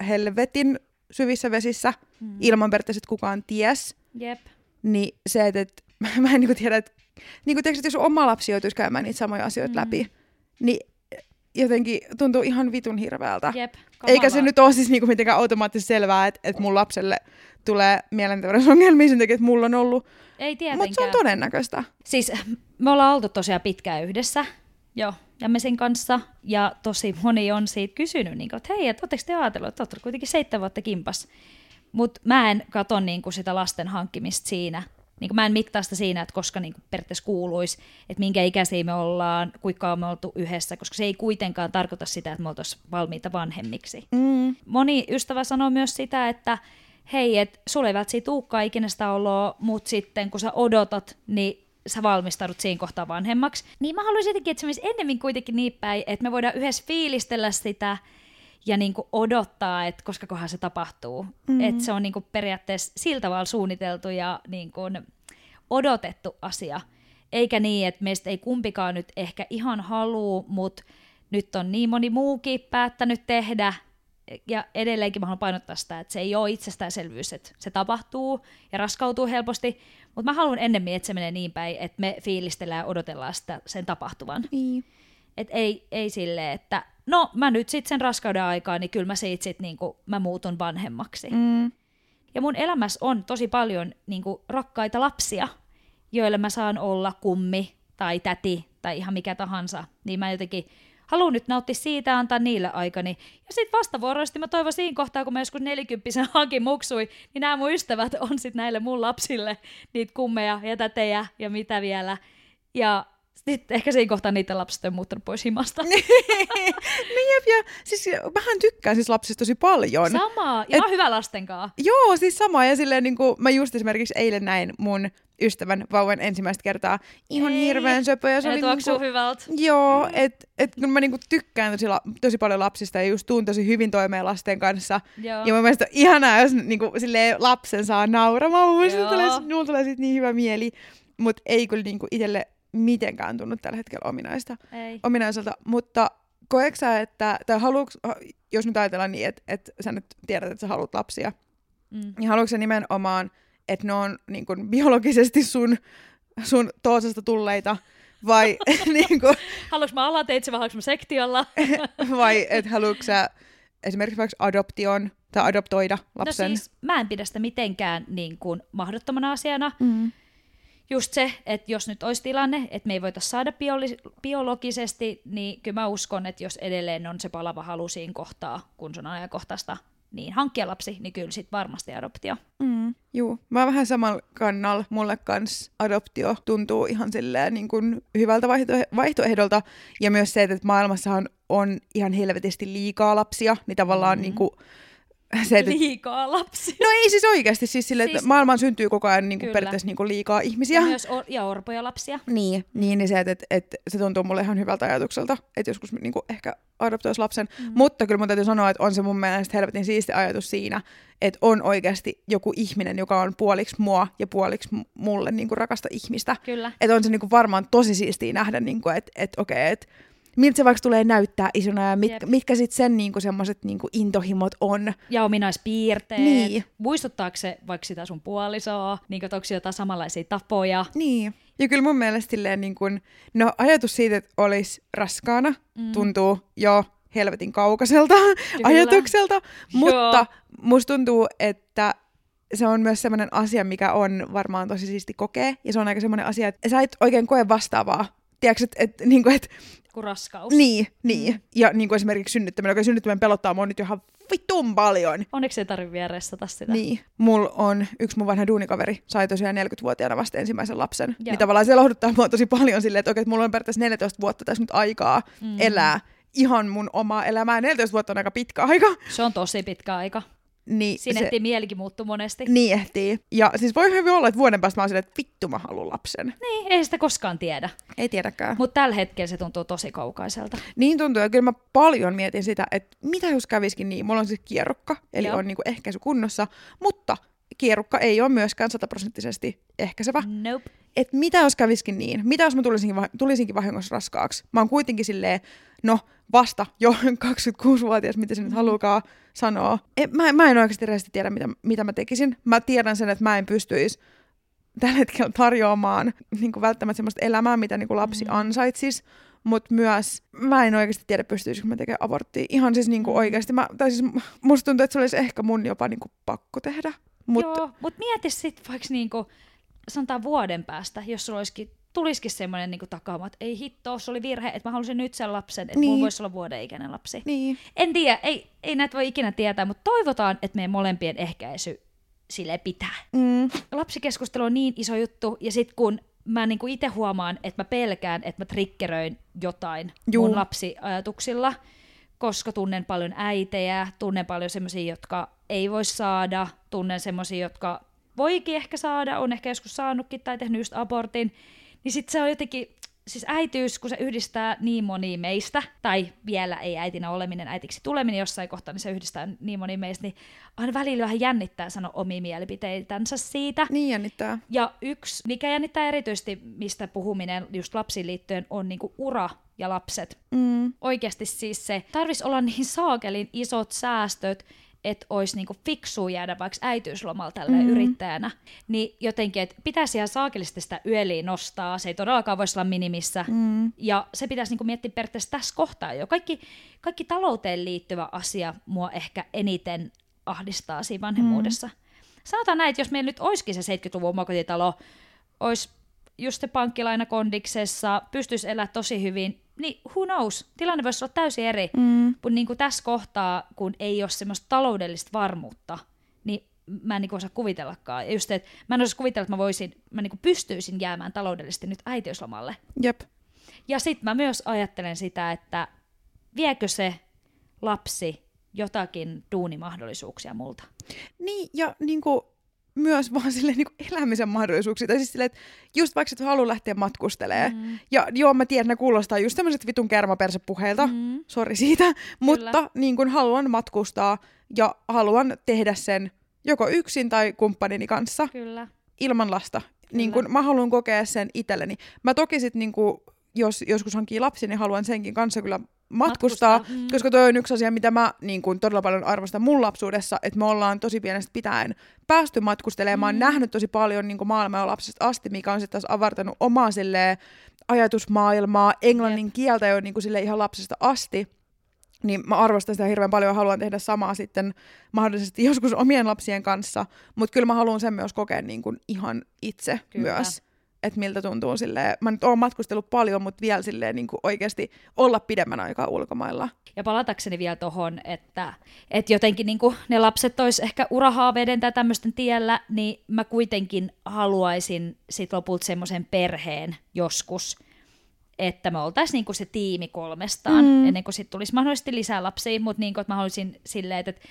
helvetin syvissä vesissä, mm. ilman periaatteessa, että kukaan ties. Jep. Niin se, että et, mä en niinku tiedä, että niinku, jos oma lapsi joutuisi käymään niitä samoja asioita mm. läpi, niin jotenkin tuntuu ihan vitun hirveältä. Jep, eikä se nyt ole siis niinku mitenkään automaattisesti selvää, että et mun lapselle tulee mielenterveysongelmia sen takia, että mulla on ollut. Ei tietenkään. Mutta se on todennäköistä. Siis me ollaan oltu tosiaan pitkään yhdessä. Joo, ja me sen kanssa, ja tosi moni on siitä kysynyt, niin kuin, että hei, et, ootteko te ajatellut, että ootte kuitenkin seitsemän vuotta kimpas. Mutta mä en katso niin kuin sitä lasten hankkimista siinä, niin kuin, mä en mittaa sitä siinä, että koska niin kuin periaatteessa kuuluisi, että minkä ikäisiä me ollaan, kuinka me oltu yhdessä, koska se ei kuitenkaan tarkoita sitä, että me oltaisiin valmiita vanhemmiksi. Mm. Moni ystävä sanoo myös sitä, että hei, et, sulle ei välttämättä tulekaan ikinä sitä oloa, mutta sitten kun sä odotat, niin sä valmistaudut siinä kohtaa vanhemmaksi, niin mä haluaisin jotenkin, että se menisi ennemmin kuitenkin niin päin, että me voidaan yhdessä fiilistellä sitä ja niinku odottaa, että koska kohan se tapahtuu. Mm-hmm. Että se on niinku periaatteessa sillä tavalla suunniteltu ja niinku odotettu asia. Eikä niin, että meistä ei kumpikaan nyt ehkä ihan halua, mutta nyt on niin moni muukin päättänyt tehdä. Ja edelleenkin mä haluan painottaa sitä, että se ei ole itsestäänselvyys, että se tapahtuu ja raskautuu helposti, mutta mä haluan ennemmin, että se menee niin päin, että me fiilistellään ja odotellaan sitä sen tapahtuvan. Mm. Että ei, ei silleen, että no mä nyt sit sen raskauden aikaa, niin kyllä mä siitä sit niinku, mä muutun vanhemmaksi. Mm. Ja mun elämässä on tosi paljon niinku rakkaita lapsia, joille mä saan olla kummi tai täti tai ihan mikä tahansa, niin mä jotenkin haluan nyt nauttia siitä ja antaa niille aikani. Ja sitten vastavuoroisesti mä toivon siinä kohtaa, kun mä joskus nelikymppisenä hankin muksui, niin nämä mun ystävät on sitten näille mun lapsille niitä kummeja ja tätejä ja mitä vielä. Ja sitten ehkä siinä kohtaa niitä lapset on muuttanut pois himasta. No jep, ja siis mähän tykkään siis lapsista tosi paljon. Samaa, ja on hyvä lastenkaan. Joo, siis sama ja silleen niin kuin mä just esimerkiksi eilen näin mun ystävän vauvan ensimmäistä kertaa ihan ei, hirveän söpö. Ja se oli tuoksuu hyvältä. Joo, että et, kun mä niinku tykkään tosi, la, tosi paljon lapsista ja just tuun tosi hyvin toimeen lasten kanssa. Joo. Ja mun mielestä on ihanaa, jos niinku, silleen, lapsen saa nauramaan. Mun mielestä mulla tulee sit niin hyvä mieli. Mut ei kyllä niinku itselle mitenkään tunnu tällä hetkellä ominaista, ominaiselta. Mutta koetko sä, että, tai haluuks, jos nyt ajatellaan niin, että et sä nyt tiedät, että sä haluat lapsia, mm. niin haluatko sä nimenomaan että ne on niin kuin, biologisesti sun, sun toisesta tulleita, vai niin kuin... Haluatko mä alateitse, vai haluatko mä sektiolla? Vai et haluatko sä esimerkiksi vaikka adoption tai adoptoida lapsen? No siis mä en pidä sitä mitenkään niin kuin, mahdottomana asiana. Mm. Just se, että jos nyt olisi tilanne, että me ei voitaisiin saada bioli- biologisesti, niin kyllä mä uskon, että jos edelleen on se palava halu siinä kohtaa, kun se on ajankohtaista, niin hankkia lapsi, niin kyllä sit varmasti adoptio. Mm, juu, mä oon vähän samalla kannalla. Mulle kans adoptio tuntuu ihan silleen niin kuin hyvältä vaihtoeh- vaihtoehdolta. Ja myös se, että maailmassahan on ihan helvetisti liikaa lapsia, niin tavallaan mm-hmm. niin kuin se, että... Liikaa lapsia? No ei siis oikeasti, siis silleen, siis... että maailmaan syntyy koko ajan niin kuin periaatteessa niin kuin liikaa ihmisiä. Ja myös or- ja orpoja lapsia. Niin, niin, niin se, että, että, että se tuntuu mulle ihan hyvältä ajatukselta, että joskus niin kuin ehkä adoptoisi lapsen. Mm. Mutta kyllä mun täytyy sanoa, että on se mun mielestä helvetin siisti ajatus siinä, että on oikeasti joku ihminen, joka on puoliksi mua ja puoliksi mulle niin kuin rakasta ihmistä. Kyllä. Että on se niin kuin varmaan tosi siistiä nähdä, niin kuin, että, että okei, okay, että... Miltä se vaikka tulee näyttää isona ja mit, mitkä sitten sen niinku semmoiset niinku intohimot on. Ja ominaispiirteet. Niin. Muistuttaako se vaikka sitä sun puolisoa? Niinku, onko jotain samanlaisia tapoja? Niin. Ja kyllä mun mielestä silleen, niin kun, no, ajatus siitä, että olisi raskaana, mm. tuntuu jo helvetin kaukaiselta Kyllä. ajatukselta, mutta Joo. musta tuntuu, että se on myös semmoinen asia, mikä on varmaan tosi siisti kokea, ja se on aika semmoinen asia, että sä et oikein koe vastaavaa. Tiedätkö, että et, niinku, et, kuin raskaus. Niin, niin. Mm. Ja niin kuin esimerkiksi synnyttäminen, joka synnyttäminen pelottaa mua nyt ihan vitun paljon. Onneksi ei tarvitse vielä restata sitä. Niin. Mulla on yksi mun vanha duunikaveri, sai tosiaan neljäkymmentävuotiaana vasta ensimmäisen lapsen. Joo. Niin tavallaan se lohduttaa mua tosi paljon silleen, että oikein, että mulla on periaatteessa neljätoista vuotta tässä nyt aikaa mm. elää ihan mun omaa elämää. neljätoista vuotta on aika pitkä aika. Se on tosi pitkä aika. Niin, siinä ehtii mielikin muuttuu monesti. Niin ehtii. Ja siis voi hyvin olla, että vuoden päästä mä oon silleen, että vittu mä haluun lapsen. Niin, ei sitä koskaan tiedä. Ei tiedäkään. Mutta tällä hetkellä se tuntuu tosi kaukaiselta. Niin tuntuu, ja kyllä mä paljon mietin sitä, että mitä jos käviskin niin. Mulla on siis kierrokka, eli Joo. on niinku ehkäisy kunnossa, mutta kierrokka ei ole myöskään sataprosenttisesti ehkäisevä. Nope. Että mitä jos käviskin niin? Mitä jos mä tulisinkin, va- tulisinkin vahingossa raskaaksi? Mä oon kuitenkin silleen, no vasta jo kaksikymmentäkuusivuotias, mitä se nyt haluukaan sanoa. Et, mä, mä en oikeasti rehellisesti tiedä, mitä, mitä mä tekisin. Mä tiedän sen, että mä en pystyisi tällä hetkellä tarjoamaan niin kuin välttämättä sellaista elämää, mitä niin kuin lapsi mm. ansaitsisi. Mutta myös mä en oikeasti tiedä, pystyisikö mä tekemään aborttia. Ihan siis niin kuin oikeasti. Mä, tai siis, musta tuntuu, että se olisi ehkä mun jopa niin kuin pakko tehdä. Mut... Joo, mutta mieti sitten vaikka niinku... sanotaan vuoden päästä, jos sulla olisikin, tulisikin semmoinen niin takauma, että ei hittoa, se oli virhe, että mä halusin nyt sen lapsen, että niin. mulla voisi olla vuoden ikäinen lapsi. Niin. En tiedä, ei, ei näitä voi ikinä tietää, mutta toivotaan, että meidän molempien ehkäisy silleen pitää. Mm. Lapsikeskustelu on niin iso juttu, ja sit kun mä niin itse huomaan, että mä pelkään, että mä triggeröin jotain Juu. mun lapsiajatuksilla, koska tunnen paljon äitejä, tunnen paljon semmoisia, jotka ei voi saada, tunnen semmoisia, jotka voikin ehkä saada, on ehkä joskus saanutkin tai tehnyt just abortin, niin sit se on jotenkin, siis äitiys, kun se yhdistää niin moni meistä, tai vielä ei äitinä oleminen, äitiksi tuleminen jossain kohtaa, niin se yhdistää niin moni meistä, niin aina välillä vähän jännittää sanoa omia mielipiteitänsä siitä. Niin jännittää. Ja yksi, mikä jännittää erityisesti, mistä puhuminen just lapsiin liittyen, on niinku ura ja lapset. Mm. Oikeasti siis se, tarvitsisi olla niin saakelin isot säästöt, että olisi niinku fiksua jäädä vaikka äitiyslomalla tälleen mm-hmm. yrittäjänä, niin jotenkin, että pitäisi ihan saakellisesti sitä yöliä nostaa, se ei todellakaan voisi olla minimissä, mm. ja se pitäisi niinku miettiä periaatteessa tässä kohtaa jo. Kaikki, kaikki talouteen liittyvä asia mua ehkä eniten ahdistaa siinä vanhemmuudessa. Mm. Sanotaan näin, että jos meillä nyt olisikin se seitsemänkymmentäluvun omakotitalo, olisi just se pankkilaina kondiksessa, pystyisi elämään tosi hyvin, niin who knows, tilanne voisi olla täysin eri, mm. mutta niin kuin tässä kohtaa, kun ei ole semmoista taloudellista varmuutta, niin mä en niin kuin osaa kuvitellakaan. Ja just, että mä en osaa kuvitella, että mä, voisin, mä niin kuin pystyisin jäämään taloudellisesti nyt äitiyslomalle. Jep. Ja sit mä myös ajattelen sitä, että viekö se lapsi jotakin duunimahdollisuuksia multa? Niin, ja niin kuin... myös vaan silleen niin kuin elämisen mahdollisuuksia. Tai siis silleen, että just vaikka et halua lähteä matkustelemaan. Mm. Ja joo, mä tiedän, ne kuulostaa just tämmöiset vitun kärmäpersepuheilta. Mm. Sori siitä. Kyllä. Mutta niin kuin haluan matkustaa ja haluan tehdä sen joko yksin tai kumppanini kanssa. Kyllä. Ilman lasta. Niin kuin mä haluan kokea sen itselleni. Mä toki sit niin kuin, jos joskus hankkii lapsi, niin haluan senkin kanssa kyllä matkustaa, matkustaa. Mm. koska toi on yksi asia, mitä mä niin kun, todella paljon arvostan mun lapsuudessa, että me ollaan tosi pienestä pitäen päästy matkustelemaan, mm. nähnyt tosi paljon niin maailmaa lapsesta asti, mikä on sitten taas avartanut omaa silleen, ajatusmaailmaa, englannin Jep. kieltä jo niin kun, silleen, ihan lapsesta asti, niin mä arvostan sitä hirveän paljon ja haluan tehdä samaa sitten mahdollisesti joskus omien lapsien kanssa, mutta kyllä mä haluan sen myös kokea niin kun, ihan itse kyllä. myös. Että miltä tuntuu silleen, mä nyt oon matkustellut paljon, mutta vielä silleen niin kuin oikeasti olla pidemmän aikaa ulkomailla. Ja palatakseni vielä tohon, että, että jotenkin niin kuin ne lapset ois ehkä urahaaveiden tai tämmöisten tiellä, niin mä kuitenkin haluaisin sit lopulta semmoisen perheen joskus, että me oltais niin kuin se tiimi kolmestaan, mm. ennen kuin sit tulisi mahdollisesti lisää lapsia, mutta niin kuin, että mä haluaisin silleen, että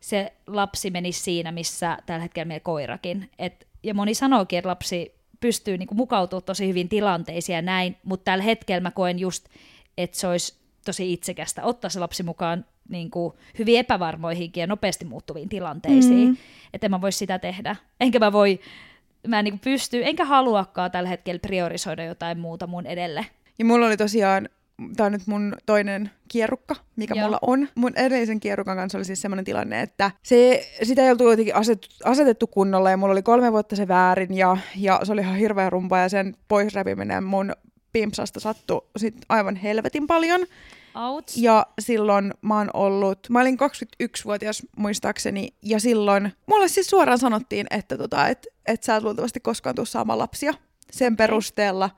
se lapsi menisi siinä, missä tällä hetkellä meillä koirakin. Et, ja moni sanookin, että lapsi pystyy niinku mukautumaan tosi hyvin tilanteisiin ja näin, mutta tällä hetkellä mä koen just, että se olisi tosi itsekästä ottaa se lapsi mukaan niinku hyvin epävarmoihinkin ja nopeasti muuttuviin tilanteisiin, mm-hmm. että en mä voi sitä tehdä. Enkä mä voi, mä en niinku pysty, enkä haluakaan tällä hetkellä priorisoida jotain muuta mun edelle. Ja mulla oli tosiaan, tää on nyt mun toinen kierrukka, mikä Joo. mulla on. Mun edellisen kierrukan kanssa oli siis semmoinen tilanne, että se, sitä ei oltu jotenkin asetettu, asetettu kunnolla ja mulla oli kolme vuotta se väärin ja, ja se oli ihan hirveä rumpa ja sen pois räpiminen mun pimpsasta sattui sit aivan helvetin paljon. Ouch. Ja silloin mä oon ollut, mä olin kaksikymmentäyksivuotias muistaakseni, ja silloin mulle siis suoraan sanottiin, että tota, et, et sä et luultavasti koskaan tuu saamaan lapsia sen perusteella,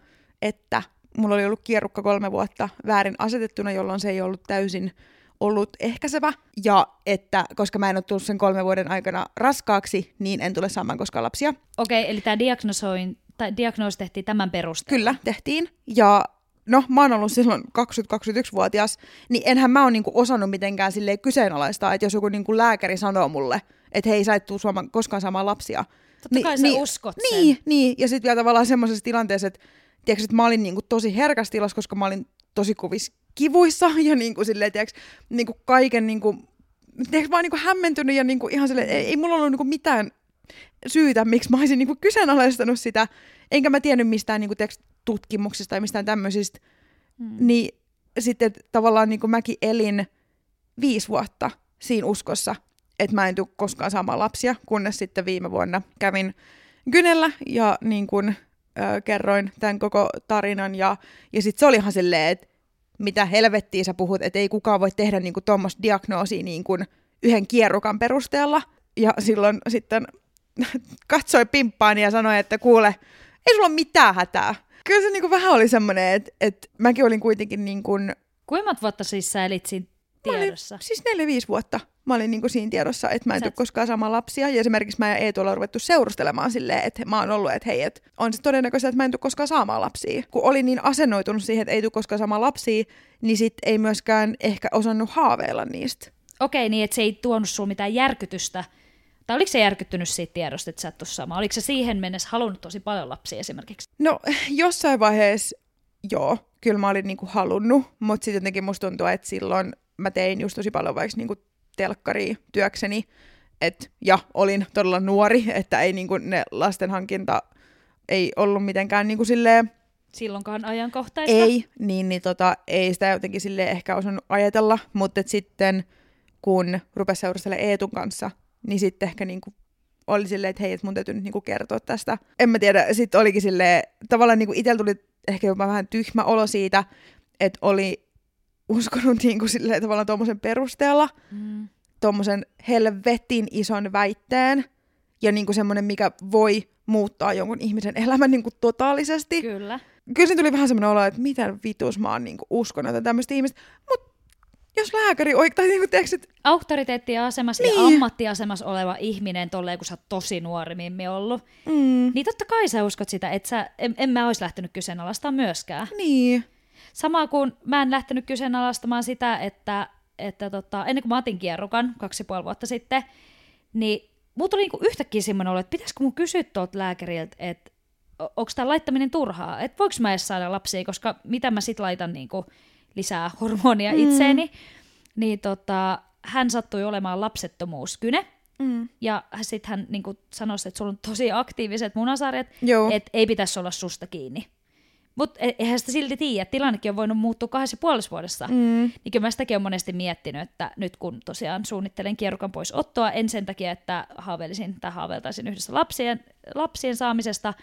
että mulla oli ollut kierrukka kolme vuotta väärin asetettuna, jolloin se ei ollut täysin ollut ehkäisevä, ja että koska mä en ole tullut sen kolmen vuoden aikana raskaaksi, niin en tule saamaan koskaan lapsia. Okei, okay, eli tämä diagnosoin, tai diagnoosi tehtiin tämän perusteella? Kyllä, tehtiin, ja no mä oon ollut silloin kaksikymmentä-kaksikymmentäyksivuotias, niin enhän mä oon niinku osannut mitenkään silleen kyseenalaistaa, että jos joku niinku lääkäri sanoo mulle, että hei sä et tule koskaan saamaan lapsia. Totta kai niin, sä niin, uskot sen. Niin, niin. Ja sitten vielä tavallaan semmoisessa tilanteessa, että tiiäks, että mä olin niinku tosi herkässä tilassa, koska mä olin tosi kovissa kivuissa ja niinku silleen, tiiäks, niinku kaiken niinku, tiiäks, mä oon niinku hämmentynyt ja niinku ihan silleen, ei, ei mulla ollut niinku mitään syytä, miksi mä olisin niinku kyseenalaistanut sitä, enkä mä tiennyt mistään niinku, tiiäks, tutkimuksista tai mistään tämmöisistä, mm. niin sitten tavallaan niinku mäkin elin viisi vuotta siinä uskossa, että mä en tule koskaan saamaan lapsia, kunnes sitten viime vuonna kävin kynellä ja niin kun, ö, kerroin tämän koko tarinan. Ja, ja sitten se oli ihan silleen, että mitä helvettiä sä puhut, että ei kukaan voi tehdä niinku tuommoista diagnoosia niinku yhden kierrukan perusteella. Ja silloin sitten katsoi pimppaani ja sanoi, että kuule, ei sulla ole mitään hätää. Kyllä se niinku vähän oli semmoinen, että, että mäkin olin kuitenkin niin kuin... Kuinka vuotta siis sä elit siinä tiedossa? Olin, siis neljä viisi vuotta. Mä olin niinku siinä tiedossa, että mä en tule koskaan saamaan lapsia. Ja esimerkiksi mä ja Eetu ollaan ruvettu seurustelemaan silleen, että mä oon ollut, että hei, et on se todennäköistä, että mä en tule koskaan saamaan lapsia. Kun olin niin asennoitunut siihen, että ei tule koskaan saamaan lapsia, niin sit ei myöskään ehkä osannut haaveilla niistä. Okei, niin että se ei tuonut sulla mitään järkytystä. Tai oliko se järkyttynyt siitä tiedosta, että sä et tule saamaan? Oliko se siihen mennessä halunnut tosi paljon lapsia esimerkiksi? No jossain vaiheessa joo, kyllä mä olin niinku halunnut, mutta sitten jotenkin musta tuntuu, että silloin mä tein just tosi paljon vaikka niinku telkkariin työkseni, et, ja olin todella nuori, että ei niinku ne lasten hankinta ei ollut mitenkään niinku silleen... Silloinkaan ajankohtaista? Ei, niin, niin tota, ei sitä jotenkin silleen ehkä osannut ajatella, mutta sitten kun rupesi seurustelemaan Eetun kanssa, niin sitten ehkä niinku oli silleen, että hei, et mun täytyy nyt niinku kertoa tästä. En mä tiedä, sitten olikin silleen, tavallaan niinku itsellä tuli ehkä jopa vähän tyhmä olo siitä, että oli uskonut niinku silleen tavallaan tuommoisen perusteella, mm. tuommoisen helvetin ison väitteen ja niinku semmoinen, mikä voi muuttaa jonkun ihmisen elämän niinku totaalisesti. Kyllä. Kyllä siinä tuli vähän semmoinen olo, että miten vitus mä oon niinku uskonut tämmöistä ihmistä, mut jos lääkäri oikein, niin kuin teekset... Auktoriteettiasemassa niin. ja ammattiasemassa oleva ihminen, tolleen kun sä oot tosi nuori mimmi ollut, mm. niin totta kai sä uskot sitä, että sä, en, en mä ois lähtenyt kyseenalaistamaan myöskään. Niin. Sama kuin mä en lähtenyt kyseenalaistamaan sitä, että, että tota, ennen kuin mä otin kierrukan kaksi ja puoli vuotta sitten, niin mulla tuli niinku yhtäkkiä semmoinen olo, että pitäisikö mun kysyä tuolta lääkäriltä, että onko tää laittaminen turhaa, että voiko mä edes saada lapsia, koska mitä mä sit laitan niinku... lisää hormonia itseeni, mm. niin tota, hän sattui olemaan lapsettomuuskyne. Mm. Ja sitten hän niin sanoi, että sulla on tosi aktiiviset munasarjat, että ei pitäisi olla susta kiinni. Mutta eihän sitä silti tiedä, tilannekin on voinut muuttua kahdessa puolessa vuodessa. Mm. Niin kyllä mä sitäkin olen monesti miettinyt, että nyt kun tosiaan suunnittelen kierrukan pois ottoa, en sen takia, että haaveilisin tai haaveiltaisin yhdessä lapsien, lapsien saamisesta,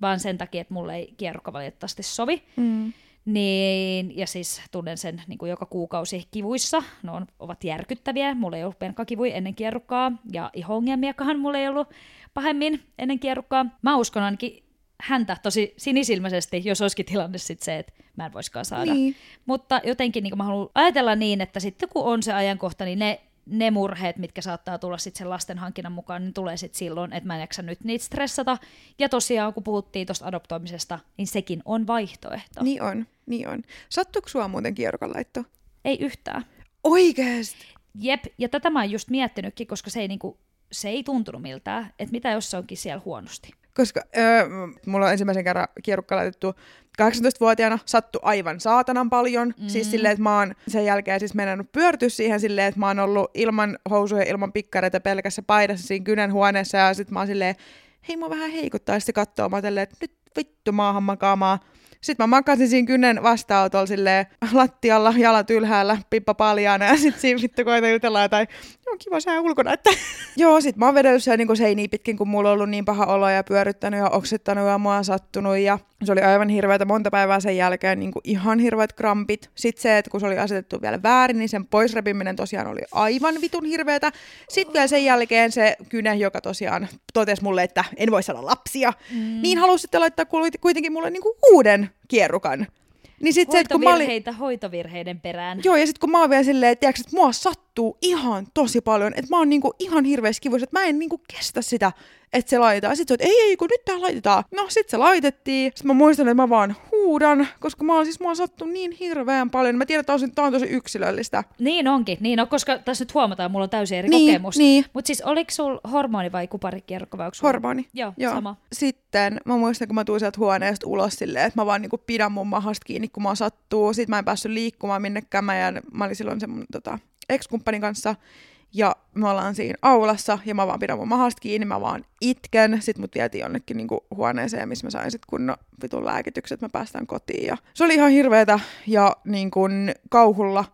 vaan sen takia, että mulle ei kierrukka valitettavasti sovi. Mm. Niin, ja siis tunnen sen niin kuin joka kuukausi kivuissa, ne on, ovat järkyttäviä, mulla ei ollut penkkakivuja ennen kierrukkaa, ja iho-ongelmiakaan mulla ei ollut pahemmin ennen kierrukkaa. Mä uskon ainakin häntä tosi sinisilmäisesti, jos olisikin tilanne sitten se, että mä en voisikaan saada. Niin. Mutta jotenkin niin kuin mä haluan ajatella niin, että sitten kun on se ajankohta, niin ne, ne murheet, mitkä saattaa tulla sitten sen lasten hankinnan mukaan, niin tulee sitten silloin, että mä en jaksa nyt niitä stressata. Ja tosiaan, kun puhuttiin tuosta adoptoimisesta, niin sekin on vaihtoehto. Niin on. Niin on. Sattuiko sua muuten kierrukan laitto? Ei yhtään. Oikeesti? Jep, ja tätä mä oon just miettinytkin, koska se ei, niinku, se ei tuntunut miltään, että mitä jos se onkin siellä huonosti. Koska öö, mulla on ensimmäisen kerran kierrukka laitettu kahdeksantoistavuotiaana, sattu aivan saatanan paljon. Mm-hmm. Siis silleen, että mä oon sen jälkeen siis mennyt pyörtyä siihen silleen, että mä oon ollut ilman housuja, ilman pikkareita pelkässä paidassa siinä kynän huoneessa. Ja sit mä oon silleen, hei mua vähän heikuttaa. Ja sitten kattoo, mä oon tälleen, että nyt vittu maahan makaamaan. Sitten mä makasin siinä kynnen vastaanotolla lattialla, jalat ylhäällä, pippa paljaana ja sitten siinä vittu koita jutella jotain on kiva sää ulkona. Että. Joo, sit mä oon vedellyt siellä niinku seiniä pitkin, kun mulla on ollut niin paha olo ja pyöryttänyt ja oksittanut ja mua on sattunut. Ja se oli aivan hirveätä monta päivää sen jälkeen, niinku ihan hirveät krampit. Sitten se, että kun se oli asetettu vielä väärin, niin sen poisrepiminen tosiaan oli aivan vitun hirveätä. Sitten vielä sen jälkeen se kynä, joka tosiaan totesi mulle, että en voi saada lapsia, mm. niin halusi sitten laittaa kuitenkin mulle niinku uuden kierrukan. Niin sit hoitovirheitä se, olin... hoitovirheiden perään. Joo, ja sitten kun mä oon vielä silleen, että, tiiäks, että mua sattuu ihan tosi paljon, että mä oon niinku ihan hirveässä kivuissa, että mä en niinku kestä sitä, että se laitetaan. Sitten se on, että ei, ei, kun nyt tää laitetaan. No, sit se laitettiin. Sitten mä muistan, että mä vaan huudan, koska mä oon siis, mua sattuu niin hirveän paljon. Mä tiedän, että on, tää on tosi yksilöllistä. Niin onkin, niin on, koska tässä nyt huomataan, mulla on täysin eri niin, kokemus. Niin. Mutta siis, oliko sul hormoni vai kuparikierrokko? Hormoni. Joo, Joo, sama. Sitten mä muistan, kun mä tuun sieltä huoneesta ulos silleen, että mä vaan niinku pidän mun mahasta kiinni, kun mä sattuu. Sit mä en päässyt liikkumaan minnekään. Mä, jään, mä olin silloin sen mun tota, ex-kumppanin kanssa. Ja me ollaan siinä aulassa, ja mä vaan pidän mun mahasta kiinni, mä vaan itken. Sitten mut vietiin jonnekin niinku huoneeseen, missä mä sain sit kunnon vitun lääkitykset, mä päästään kotiin. Ja se oli ihan hirveetä, ja niin kun kauhulla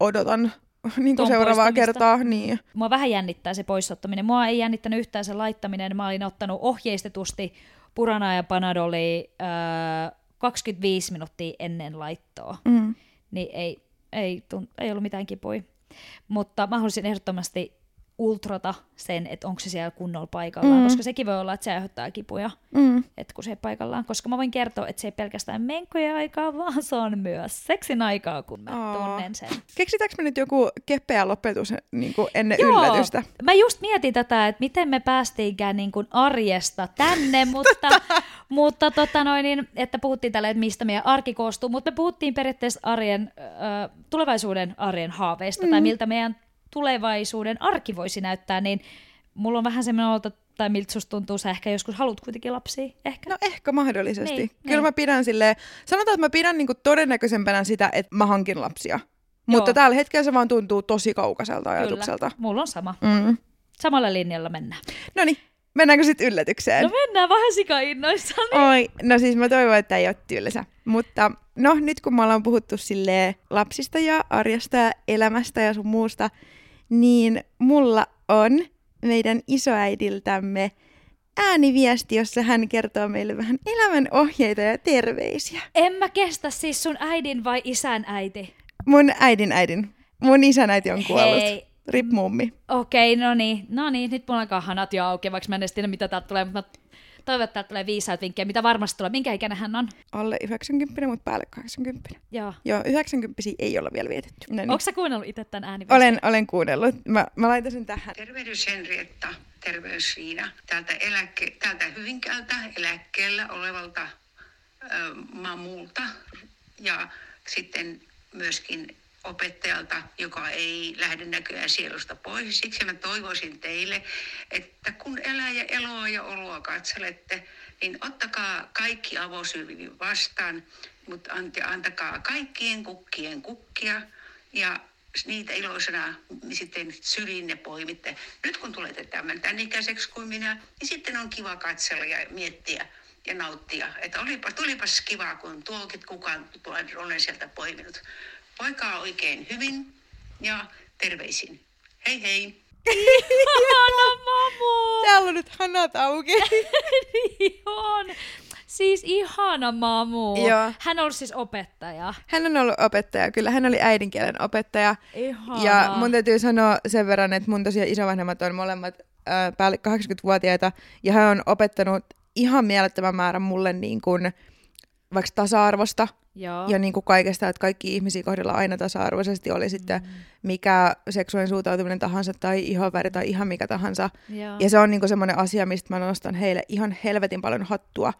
odotan niin kun seuraavaa kertaa. Niin. Mua vähän jännittää se poisottaminen. Mua ei jännittänyt yhtään se laittaminen. Mä olin ottanut ohjeistetusti Puranaa ja Panadolia äh, kaksikymmentäviisi minuuttia ennen laittoa. Mm. Niin ei, ei, tunt, ei ollut mitään kipui. Mutta mä haluaisin ehdottomasti ultrata sen, että onko se siellä kunnolla paikallaan, mm. koska sekin voi olla, että se aiheuttaa kipuja, mm. että kun se ei paikallaan. Koska mä voin kertoa, että se ei pelkästään menkojen aikaa, vaan se on myös seksin aikaa, kun mä tunnen sen. Keksitäänkö me nyt joku kepeä lopetus niin kuin ennen Joo. yllätystä? Mä just mietin tätä, että miten me päästiinkään niin kuin arjesta tänne, mutta, mutta tota noin, niin, että puhuttiin tälle, että mistä meidän arki koostuu, mutta me puhuttiin periaatteessa arjen, äh, tulevaisuuden arjen haaveista mm. tai miltä meidän tulevaisuuden arki voisi näyttää, niin mulla on vähän semmoinen olta, tai miltä susta tuntuu, sä ehkä joskus haluat kuitenkin lapsia, ehkä? No ehkä mahdollisesti. Niin, Kyllä niin. mä pidän silleen, sanotaan, että mä pidän niinku todennäköisempänä sitä, että mä hankin lapsia. Joo. Mutta tällä hetkellä se vaan tuntuu tosi kaukaiselta ajatukselta. Kyllä, mulla on sama. Mm. Samalla linjalla mennään. No niin, mennäänkö sitten yllätykseen? No mennään vähän sikainnoissani. Oi, no siis mä toivon, että ei ole tylsä, mutta... No nyt kun me ollaan puhuttu silleen lapsista ja arjesta ja elämästä ja sun muusta, niin mulla on meidän isoäidiltämme ääniviesti, jossa hän kertoo meille vähän elämän ohjeita ja terveisiä. En mä kestä, siis sun äidin vai isän äiti? Mun äidin äidin. Mun isän äiti on kuollut. Hei. Rip mummi. Okei, okay, no niin. No niin, nyt mulla onkaan hanat jo auki, vaikka mä en edes tiedä, mitä täältä tulee, mutta toivon, että tulee viisaat vinkkejä, mitä varmasti tulee. Minkä ikäinen hän on? Alle yhdeksänkymmentä, mutta päälle kahdeksankymmentä. Joo. Joo, yhdeksänkymmentä ei olla vielä vietetty. No niin. Oletko sä kuunnellut itse tämän ääniviestin? Olen, olen kuunnellut. Mä, mä laitan sen tähän. Tervehdys Henrietta, terveys Riina. Täältä, eläke, täältä Hyvinkäältä eläkkeellä olevalta äh, mamulta ja sitten myöskin opettajalta, joka ei lähde näköjään sielusta pois. Siksi mä toivoisin teille, että kun elää ja eloa ja oloa katselette, niin ottakaa kaikki avosylvin vastaan, mutta antakaa kaikkien kukkien kukkia ja niitä iloisena sitten sylinne poimitte. Nyt kun tulette tämän, tämän ikäiseksi kuin minä, niin sitten on kiva katsella ja miettiä ja nauttia. Että olipa, tulipas kivaa, kun tuokit kukaan olen sieltä poiminut. Voikaa oikein hyvin ja terveisin. Hei hei! Ihana mamu! Täällä on nyt hanat auki. Niin on. Siis ihana mamu. Joo. Hän on siis opettaja. Hän on ollut opettaja, kyllä. Hän oli äidinkielen opettaja. Ihana. Ja mun täytyy sanoa sen verran, että mun tosiaan isovanhemmat on molemmat äh, päälle kahdeksankymmentävuotiaita. Ja hän on opettanut ihan mielettömän määrän mulle niin kuin, vaikka tasa-arvosta. Joo. Ja niin kuin kaikesta, että kaikki ihmisiä kohdellaan aina tasa-arvoisesti, oli sitten mm. mikä seksuaalinen suuntautuminen tahansa tai ihonväri tai ihan mikä tahansa. Joo. Ja se on niin kuin semmoinen asia, mistä mä nostan heille ihan helvetin paljon hattua,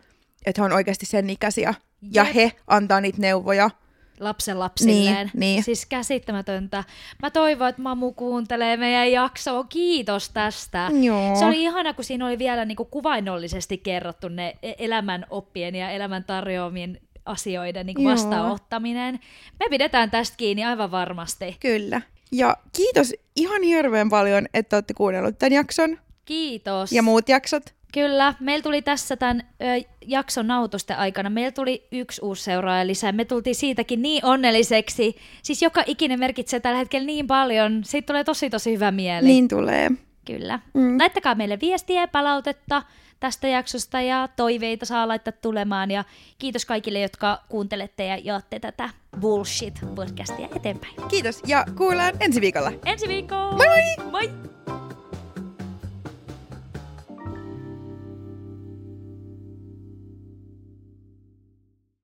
että he on oikeasti sen ikäisiä. Jep. Ja he antaa niitä neuvoja. Lapsen lapsilleen. Niin, niin. Siis käsittämätöntä. Mä toivon, että mamu kuuntelee meidän jaksoa. Kiitos tästä. Joo. Se oli ihana, kun siinä oli vielä niin kuin kuvainnollisesti kerrottu ne elämän oppien ja elämän tarjoamien asioiden niin vastaanottaminen. Me pidetään tästä kiinni aivan varmasti. Kyllä. Ja kiitos ihan hirveän paljon, että olette kuunnellut tämän jakson. Kiitos. Ja muut jaksot. Kyllä, meillä tuli tässä tämän ö, jakson nautusten aikana, meillä tuli yksi uusi seuraaja lisää, me tultiin siitäkin niin onnelliseksi, siis joka ikinen merkitsee tällä hetkellä niin paljon, siitä tulee tosi tosi hyvä mieli. Niin tulee. Kyllä. Mm. Laittakaa meille viestiä ja palautetta tästä jaksosta ja toiveita saa laittaa tulemaan ja kiitos kaikille, jotka kuuntelette ja jaatte tätä Bullshit-podcastia eteenpäin. Kiitos ja kuullaan ensi viikolla. Ensi viikolla! Moi moi! Moi!